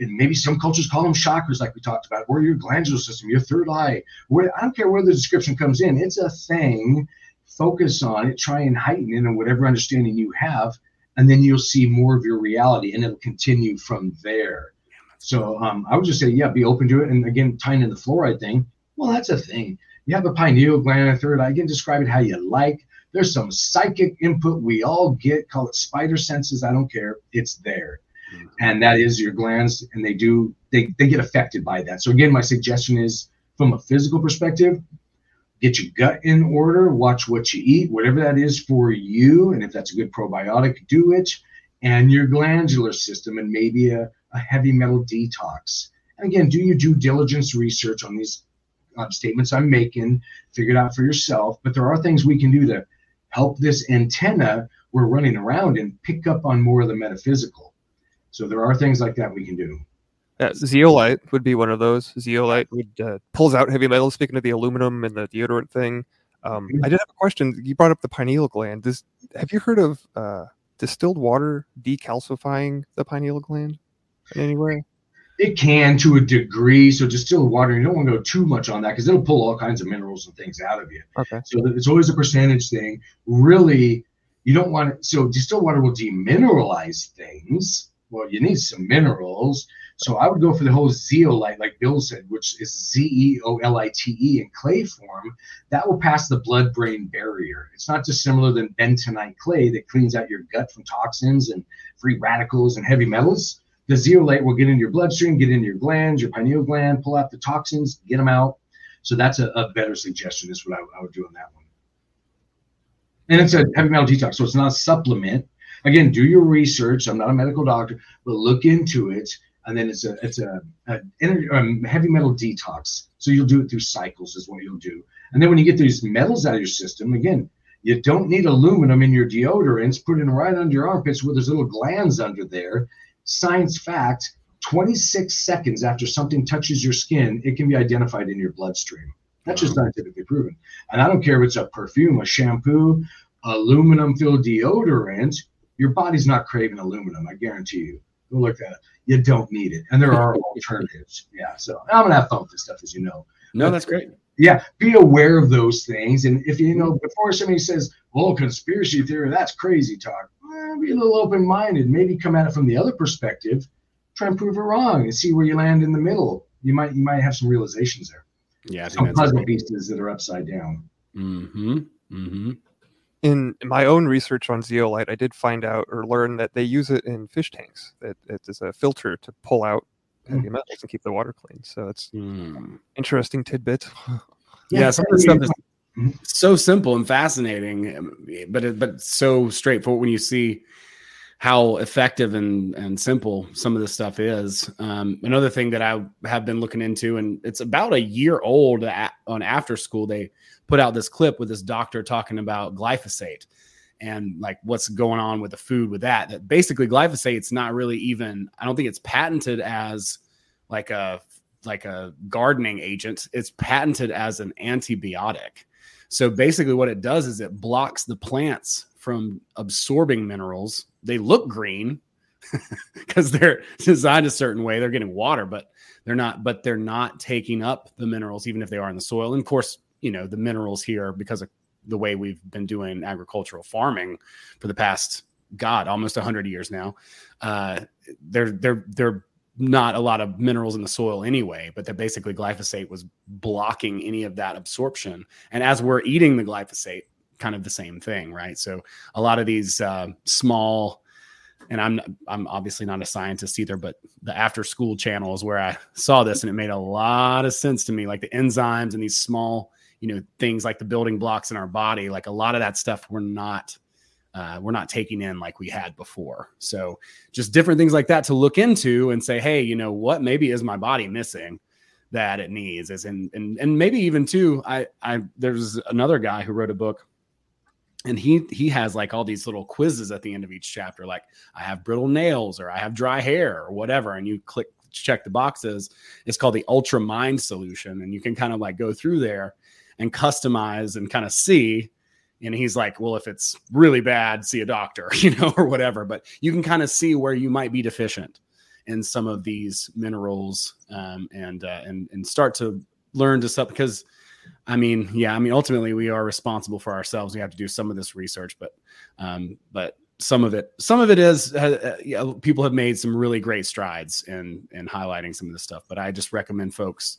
maybe some cultures call them chakras, like we talked about, or your glandular system, your third eye. I don't care where the description comes in. It's a thing. Focus on it. Try and heighten it and whatever understanding you have, and then you'll see more of your reality, and it'll continue from there. So I would just say, yeah, be open to it. And, again, tying in the fluoride thing, well, that's a thing. You have a pineal gland and a third eye. You can describe it how you like. There's some psychic input we all get. Call it spider senses. I don't care. It's there. Mm-hmm. And that is your glands, and they get affected by that. So, again, my suggestion is from a physical perspective, get your gut in order, watch what you eat, whatever that is for you. And if that's a good probiotic, do it. And your glandular system and maybe a heavy metal detox. And, again, do your due diligence research on these statements I'm making, figure it out for yourself. But there are things we can do to help this antenna we're running around and pick up on more of the metaphysical. So there are things like that we can do. Zeolite would be one of those. Zeolite would pulls out heavy metals, speaking of the aluminum and the deodorant thing. I did have a question. You brought up the pineal gland. Have you heard of distilled water decalcifying the pineal gland in any way? It can to a degree. So distilled water, you don't want to go too much on that because it'll pull all kinds of minerals and things out of you. Okay. So it's always a percentage thing. Really, You don't want to, so you still want to demineralize things. Well, you need some minerals. So I would go for the whole zeolite, like Bill said, which is zeolite in clay form. That will pass the blood-brain barrier. It's not dissimilar than bentonite clay that cleans out your gut from toxins and free radicals and heavy metals. The zeolite will get into your bloodstream, get into your glands, your pineal gland, pull out the toxins, get them out. So that's a better suggestion is what I would do on that one. And it's a heavy metal detox, so it's not a supplement. Again, do your research. I'm not a medical doctor, but look into it. And then it's a heavy metal detox. So you'll do it through cycles is what you'll do. And then when you get these metals out of your system, again, you don't need aluminum in your deodorants. Put it right under your armpits where there's little glands under there. Science fact, 26 seconds after something touches your skin, it can be identified in your bloodstream. That's just scientifically proven. And I don't care if it's a perfume, a shampoo, aluminum-filled deodorant. Your body's not craving aluminum, I guarantee you. Go look at it. You don't need it. And there are alternatives. Yeah, so I'm going to have fun with this stuff, as you know. No, that's great. Yeah, be aware of those things. And if you know, before somebody says, well, conspiracy theory, that's crazy talk, be a little open-minded. Maybe come at it from the other perspective. Try and prove it wrong and see where you land in the middle. You might have some realizations there. Yeah, I think some puzzle pieces that are upside down. Mm-hmm. Mm-hmm. In my own research on zeolite, I did find out or learn that they use it in fish tanks. It is a filter to pull out heavy metals and keep the water clean. So it's interesting tidbit. Yeah, some of the stuff is so simple and fascinating, but so straightforward when you see how effective and simple some of this stuff is. Another thing that I have been looking into, and it's about a year old on After School, they put out this clip with this doctor talking about glyphosate and like what's going on with the food with that basically glyphosate's not really even, I don't think it's patented as like a gardening agent. It's patented as an antibiotic. So basically what it does is it blocks the plants from absorbing minerals. They look green because they're designed a certain way. They're getting water, but they're not taking up the minerals, even if they are in the soil. And of course, you know, the minerals here, because of the way we've been doing agricultural farming for the past, almost 100 years now, they're not a lot of minerals in the soil anyway, but that basically glyphosate was blocking any of that absorption. And as we're eating the glyphosate, kind of the same thing, right? So a lot of these small, and I'm obviously not a scientist either, but the After School channel is where I saw this, and it made a lot of sense to me, like the enzymes and these small, you know, things like the building blocks in our body, like a lot of that stuff we're not taking in like we had before. So just different things like that to look into and say, hey, you know what, maybe is my body missing that it needs? As in, and maybe even too, I there's another guy who wrote a book, and he has like all these little quizzes at the end of each chapter, like I have brittle nails or I have dry hair or whatever. And you check the boxes. It's called the Ultra Mind Solution. And you can kind of like go through there and customize and kind of see. And he's like, well, if it's really bad, see a doctor, you know, or whatever. But you can kind of see where you might be deficient in some of these minerals, and start to learn to stuff, because ultimately we are responsible for ourselves. We have to do some of this research, but some of it is, people have made some really great strides in highlighting some of this stuff, but I just recommend folks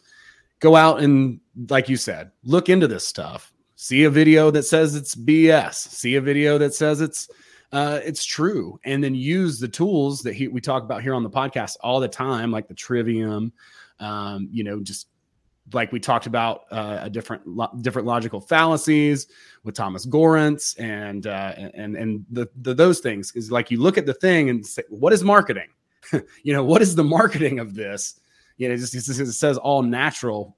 go out and, like you said, look into this stuff, see a video that says it's BS, see a video that says it's true. And then use the tools that we talk about here on the podcast all the time, like the trivium, just like we talked about a different logical fallacies with Thomas Gorentz and those things. Is like, you look at the thing and say, what is marketing? What is the marketing of this? You know, it says all natural.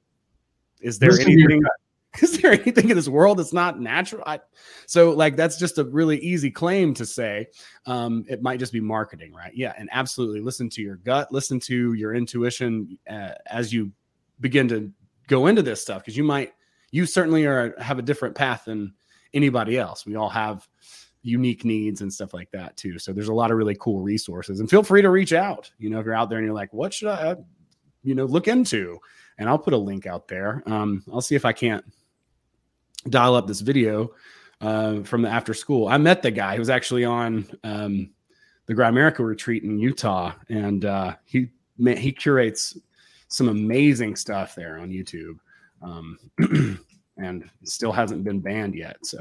Is there anything in this world that's not natural? That's just a really easy claim to say. It might just be marketing, right? Yeah. And absolutely listen to your gut, listen to your intuition as you begin to go into this stuff. Cause you certainly have a different path than anybody else. We all have unique needs and stuff like that too. So there's a lot of really cool resources, and feel free to reach out. You know, if you're out there and you're like, what should I, look into? And I'll put a link out there. I'll see if I can't dial up this video from the after school. I met the guy who was actually on the Grimerica retreat in Utah, and he curates some amazing stuff there on YouTube, and still hasn't been banned yet. So,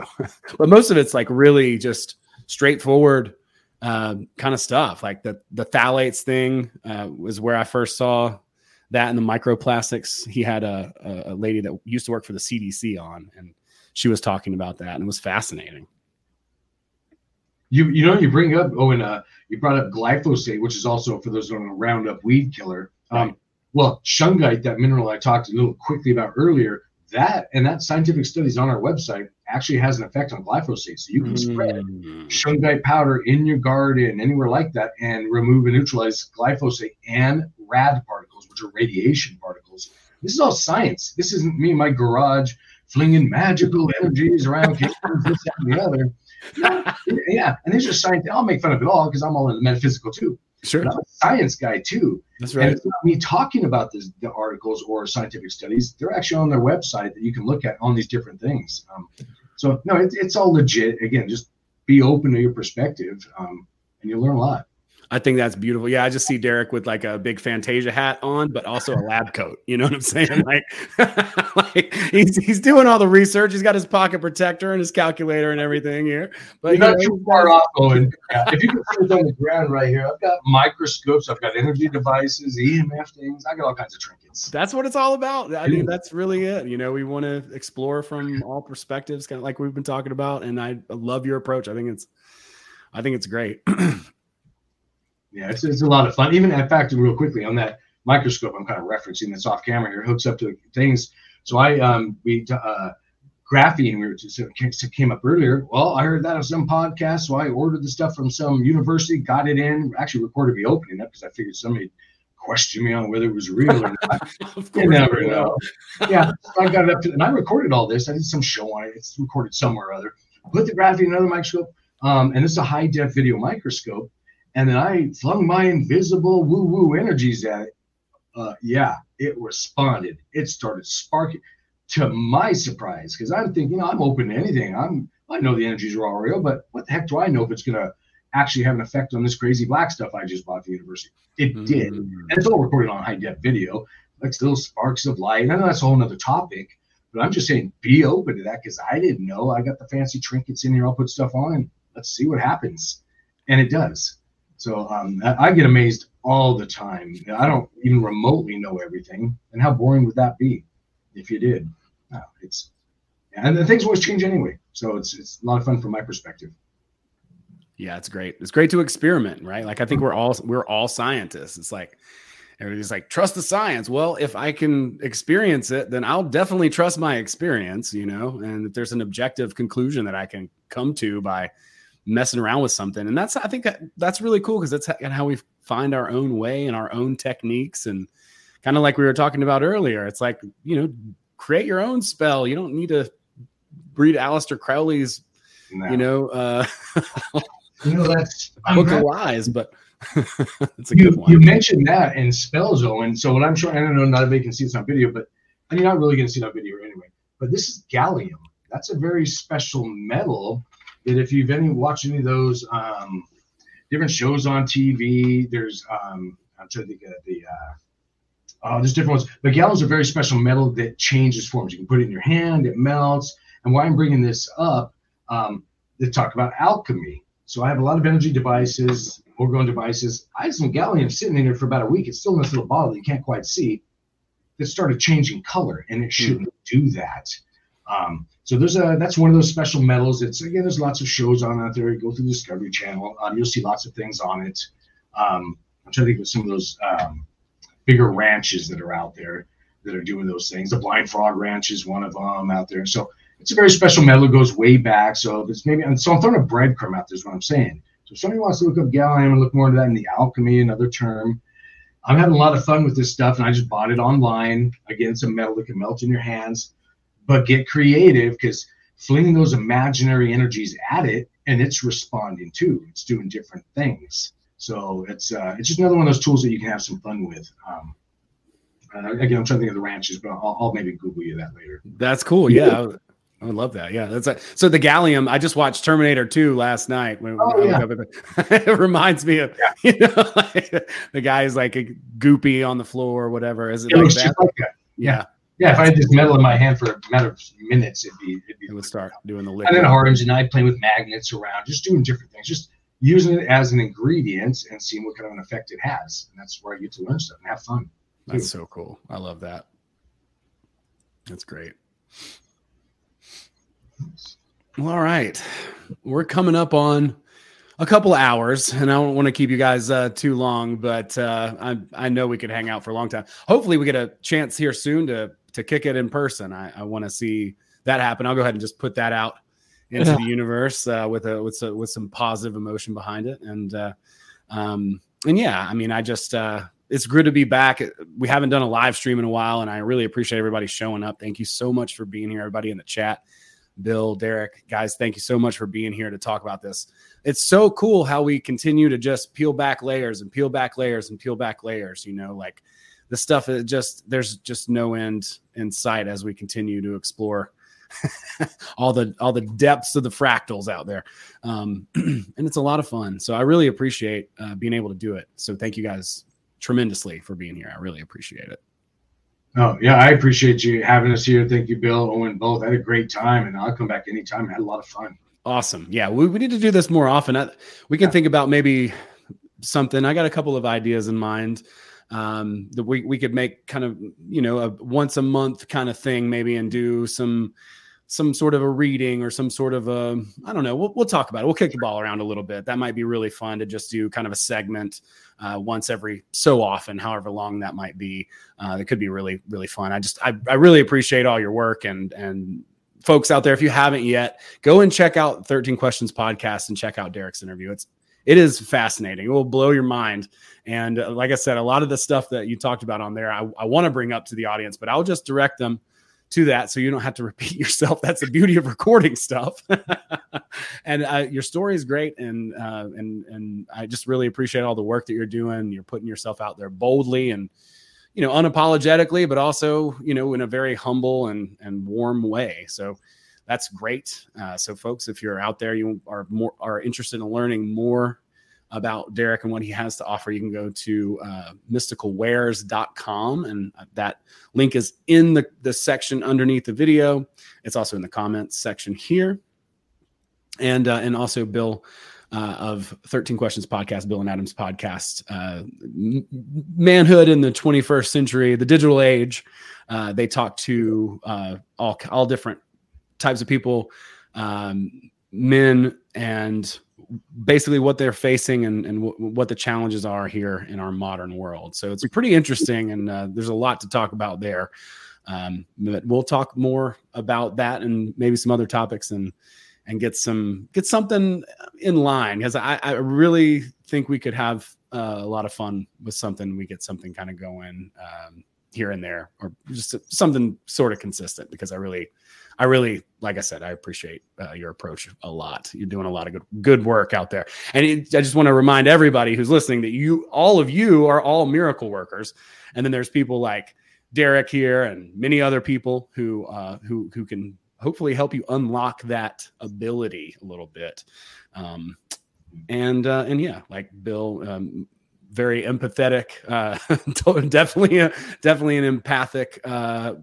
but most of it's like really just straightforward kind of stuff. Like the phthalates thing was where I first saw that, and the microplastics. He had a lady that used to work for the CDC on, and she was talking about that, and it was fascinating. You know, you bring up, Owen, you brought up glyphosate, which is also, for those who don't know, Roundup weed killer. Right. Well, shungite, that mineral I talked a little quickly about earlier, that scientific studies on our website actually has an effect on glyphosate. So you can spread shungite powder in your garden, anywhere like that, and remove and neutralize glyphosate and rad particles, which are radiation particles. This is all science. This isn't me in my garage flinging magical energies around this, that, and the other. Yeah, and it's just science. I'll make fun of it all because I'm all into metaphysical too. Sure. But I'm a science guy too. That's right. And it's not me talking about the articles or scientific studies. They're actually on their website that you can look at on these different things. So no, it's all legit. Again, just be open to your perspective, and you'll learn a lot. I think that's beautiful. Yeah, I just see Derek with like a big Fantasia hat on, but also a lab coat. You know what I'm saying? Like, like he's doing all the research. He's got his pocket protector and his calculator and everything here. But you're not too far off, Owen. If you can put it on the ground right here, I've got microscopes, I've got energy devices, EMF things, I got all kinds of trinkets. That's what it's all about. I mean, that's really it. You know, we want to explore from all perspectives, kind of like we've been talking about. And I love your approach. I think it's great. Yeah, it's a lot of fun. Even, in fact, real quickly on that microscope, I'm kind of referencing this off camera here. It hooks up to things. So graphene, came up earlier. Well, I heard that on some podcast, so I ordered the stuff from some university, got it in, actually recorded me opening up because I figured somebody questioned me on whether it was real or not. Of course, you never know. Yeah, so I got it up to, and I recorded all this. I did some show on it. It's recorded somewhere or other. Put the graphene in another microscope, and this is a high def video microscope. And then I flung my invisible woo-woo energies at it. Yeah, it responded. It started sparking, to my surprise, because I'm thinking, I'm open to anything. I know the energies are all real, but what the heck do I know if it's going to actually have an effect on this crazy black stuff I just bought at the university? It did. And it's all recorded on high-def video, like little sparks of light. I know that's a whole other topic, but I'm just saying be open to that because I didn't know. I got the fancy trinkets in here. I'll put stuff on and let's see what happens. And it does. So I get amazed all the time. I don't even remotely know everything. And how boring would that be if you did? No, and the things always change anyway. So it's a lot of fun from my perspective. Yeah, it's great. It's great to experiment, right? Like I think we're all scientists. It's like everybody's like, trust the science. Well, if I can experience it, then I'll definitely trust my experience, you know, and if there's an objective conclusion that I can come to by messing around with something. And that's, I think that's really cool because that's how we find our own way and our own techniques. And kind of like we were talking about earlier, it's like, you know, create your own spell. You don't need to read Aleister Crowley's, no. You know, that's book of lies, but it's a good one. You mentioned that in spells, Owen. So what I'm showing, I don't know, not everybody can see this on video, but and you're not really going to see it on video anyway, but this is gallium. That's a very special metal. That if you've watched any of those different shows on TV, there's I'm trying to think of there's different ones. But gallium is a very special metal that changes forms. You can put it in your hand, it melts. And why I'm bringing this up, they talk about alchemy. So I have a lot of energy devices, orgone devices. I had some gallium sitting in here for about a week. It's still in this little bottle that you can't quite see. It started changing color, and it shouldn't do that. So that's one of those special metals. It's again, there's lots of shows on out there. You go through the Discovery Channel. You'll see lots of things on it. I'm trying to think of some of those bigger ranches that are out there that are doing those things. The Blind Frog Ranch is one of them out there. So it's a very special metal. It goes way back. So I'm throwing a breadcrumb out there is what I'm saying. So if somebody wants to look up gallium and look more into that in the alchemy, another term. I'm having a lot of fun with this stuff, and I just bought it online. Again, it's a metal that can melt in your hands. But get creative because flinging those imaginary energies at it and it's responding too. It's doing different things. So it's just another one of those tools that you can have some fun with. Again, I'm trying to think of the ranches, but I'll maybe Google you that later. That's cool. Yeah. I would love that. Yeah, that's like, so the gallium. I just watched Terminator 2 last night. It reminds me of like, the guy is like a goopy on the floor or whatever. Is it like that? Like that. Yeah. Yeah, if I had this metal in my hand for a matter of minutes, it would start doing the liquid. I had an orange and I playing with magnets around, just doing different things, just using it as an ingredient and seeing what kind of an effect it has. And that's where I get to learn stuff and have fun. That's so cool. I love that. That's great. Well, all right. We're coming up on a couple of hours, and I don't want to keep you guys too long, but I know we could hang out for a long time. Hopefully we get a chance here soon to kick it in person. I want to see that happen. I'll go ahead and just put that out into the universe with some positive emotion behind it. And it's good to be back. We haven't done a live stream in a while, and I really appreciate everybody showing up. Thank you so much for being here, everybody in the chat. Bill, Derek, guys, thank you so much for being here to talk about this. It's so cool how we continue to just peel back layers and peel back layers and peel back layers, you know, like the stuff is just, there's just no end in sight as we continue to explore all the depths of the fractals out there. And it's a lot of fun. So I really appreciate being able to do it. So thank you guys tremendously for being here. I really appreciate it. Oh, yeah, I appreciate you having us here. Thank you, Bill, Owen, both. I had a great time, and I'll come back anytime. I had a lot of fun. Awesome. Yeah, we need to do this more often. We can think about maybe something. I got a couple of ideas in mind that we could make kind of, you know, a once a month kind of thing maybe, and do some sort of a reading or some sort of a, I don't know, we'll talk about it. We'll kick the ball around a little bit. That might be really fun to just do kind of a segment once every so often, however long that might be. It could be really, really fun. I really appreciate all your work, and folks out there, if you haven't yet, go and check out 13 Questions Podcast and check out Derek's interview. It is fascinating. It will blow your mind. And like I said, a lot of the stuff that you talked about on there, I want to bring up to the audience, but I'll just direct them to that, so you don't have to repeat yourself. That's the beauty of recording stuff. And your story is great, and I just really appreciate all the work that you're doing. You're putting yourself out there boldly and, you know, unapologetically, but also, you know, in a very humble and warm way. So that's great. So folks, if you're out there, you are interested in learning more about Derek and what he has to offer, you can go to mysticalwares.com, and that link is in the section underneath the video. It's also in the comments section here. And also Bill of 13 Questions Podcast, Bill and Adam's podcast, Manhood in the 21st Century, the Digital Age. They talk to all different types of people, men, and basically what they're facing and what the challenges are here in our modern world. So it's pretty interesting, and there's a lot to talk about there. But we'll talk more about that and maybe some other topics and get something in line, because I really think we could have a lot of fun with something. We get something kind of going here and there, or just something sort of consistent, because I really, like I said, I appreciate your approach a lot. You're doing a lot of good work out there. And I just want to remind everybody who's listening that all of you are all miracle workers. And then there's people like Derek here and many other people who can hopefully help you unlock that ability a little bit. Like Bill, very empathetic, definitely an empathic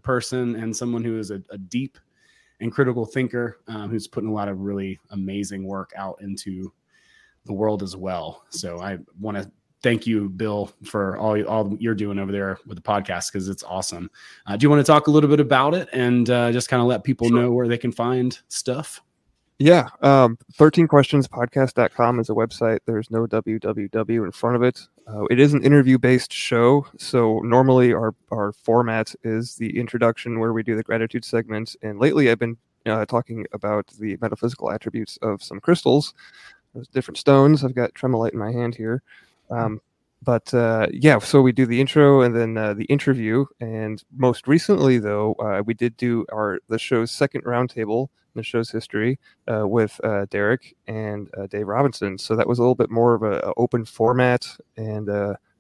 person, and someone who is a deep and critical thinker, who's putting a lot of really amazing work out into the world as well. So I want to thank you, Bill, for all you're doing over there with the podcast, because it's awesome. Do you want to talk a little bit about it and just kind of let people know where they can find stuff? Yeah. 13questionspodcast.com is a website. There's no www in front of it. It is an interview-based show. So normally our format is the introduction, where we do the gratitude segment. And lately I've been talking about the metaphysical attributes of some crystals, those different stones. I've got tremolite in my hand here. So we do the intro and then the interview. And most recently, though, we did do the show's second roundtable, the show's history, with Derek and Dave Robinson. So that was a little bit more of an open format, and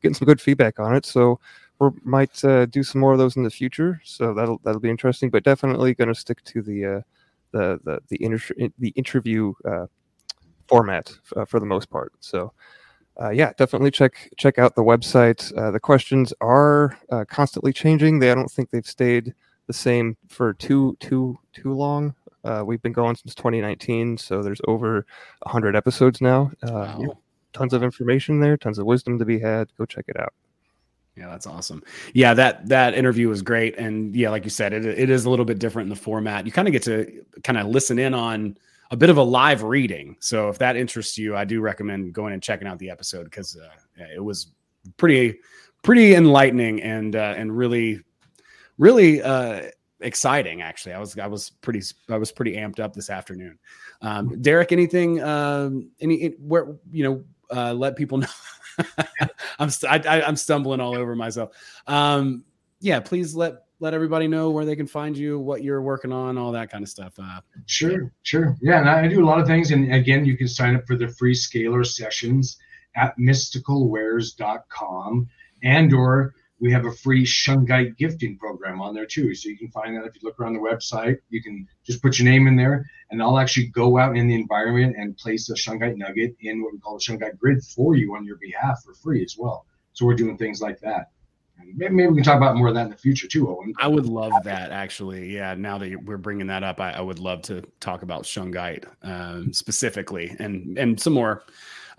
getting some good feedback on it. So we might do some more of those in the future. So that'll be interesting, but definitely going to stick to the the interview format for the most part. So yeah, definitely check out the website. The questions are constantly changing. I don't think they've stayed the same for too long. We've been going since 2019, so there's over 100 episodes now. Wow. Tons of information there, tons of wisdom to be had. Go check it out. Yeah, that's awesome. Yeah, that interview was great, and yeah, like you said, it is a little bit different in the format. You kind of get to kind of listen in on a bit of a live reading. So if that interests you, I do recommend going and checking out the episode, because it was pretty enlightening and really exciting. Actually, I was pretty amped up this afternoon. Derek, anything? Let people know. I'm stumbling all over myself. Yeah, please let everybody know where they can find you, what you're working on, all that kind of stuff. Sure. Yeah, and I do a lot of things. And again, you can sign up for the free scalar sessions at mysticalwares.com, and we have a free shungite gifting program on there too. So you can find that if you look around the website. You can just put your name in there, and I'll actually go out in the environment and place a shungite nugget in what we call the shungite grid for you on your behalf for free as well. So we're doing things like that. And maybe we can talk about more of that in the future too, Owen. I would love that, actually. Yeah, now that we're bringing that up, I would love to talk about shungite specifically and some more,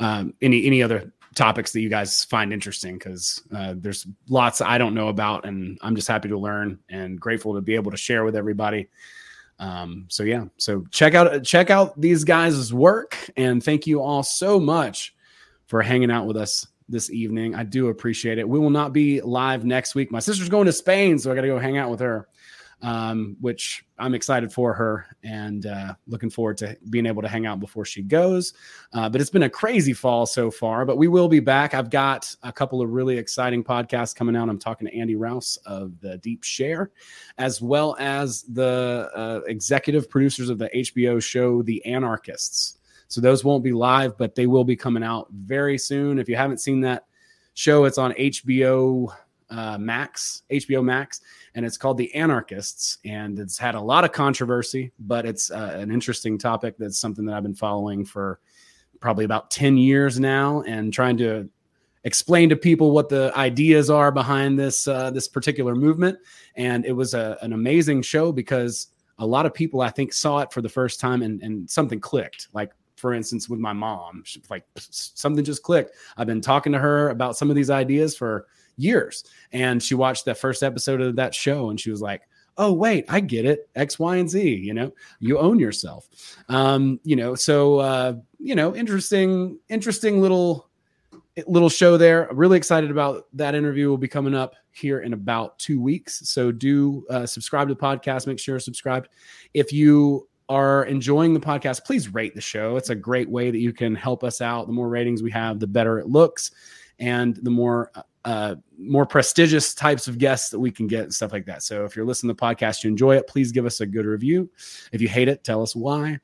any other topics that you guys find interesting, because there's lots I don't know about, and I'm just happy to learn and grateful to be able to share with everybody. So check out these guys' work, and thank you all so much for hanging out with us this evening. I do appreciate it. We will not be live next week. My sister's going to Spain, so I got to go hang out with her, which I'm excited for her, and looking forward to being able to hang out before she goes. But it's been a crazy fall so far, but we will be back. I've got a couple of really exciting podcasts coming out. I'm talking to Andy Rouse of the Deep Share, as well as the executive producers of the HBO show, The Anarchists. So those won't be live, but they will be coming out very soon. If you haven't seen that show, it's on HBO Max, and it's called The Anarchists, and it's had a lot of controversy, but it's an interesting topic. That's something that I've been following for probably about 10 years now, and trying to explain to people what the ideas are behind this this particular movement. And it was an amazing show, because a lot of people, I think, saw it for the first time and something clicked. Like, for instance, with my mom, something just clicked. I've been talking to her about some of these ideas for years, and she watched that first episode of that show, and she was like, oh wait, I get it, X, Y, and Z. You own yourself. Interesting little show there. Really excited about that. Interview will be coming up here in about 2 weeks, so do subscribe to the podcast. Make sure you're subscribed. If you are enjoying the podcast, please rate the show. It's a great way that you can help us out. The more ratings we have, the better it looks, and the more prestigious types of guests that we can get and stuff like that. So if you're listening to the podcast, you enjoy it, please give us a good review. If you hate it, tell us why.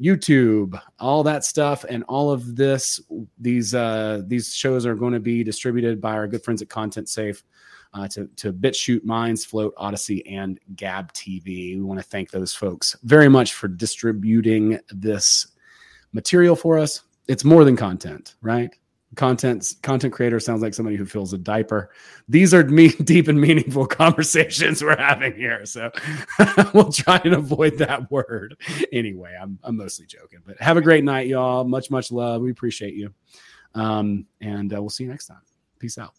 YouTube, all that stuff, and all of this, these shows are going to be distributed by our good friends at Content Safe to BitChute, Minds, Float, Odyssey, and Gab TV. We want to thank those folks very much for distributing this material for us. It's more than content, right? Content creator sounds like somebody who fills a diaper. These are deep and meaningful conversations we're having here. So we'll try and avoid that word. Anyway, I'm mostly joking, but have a great night, y'all. Much, much love. We appreciate you. And we'll see you next time. Peace out.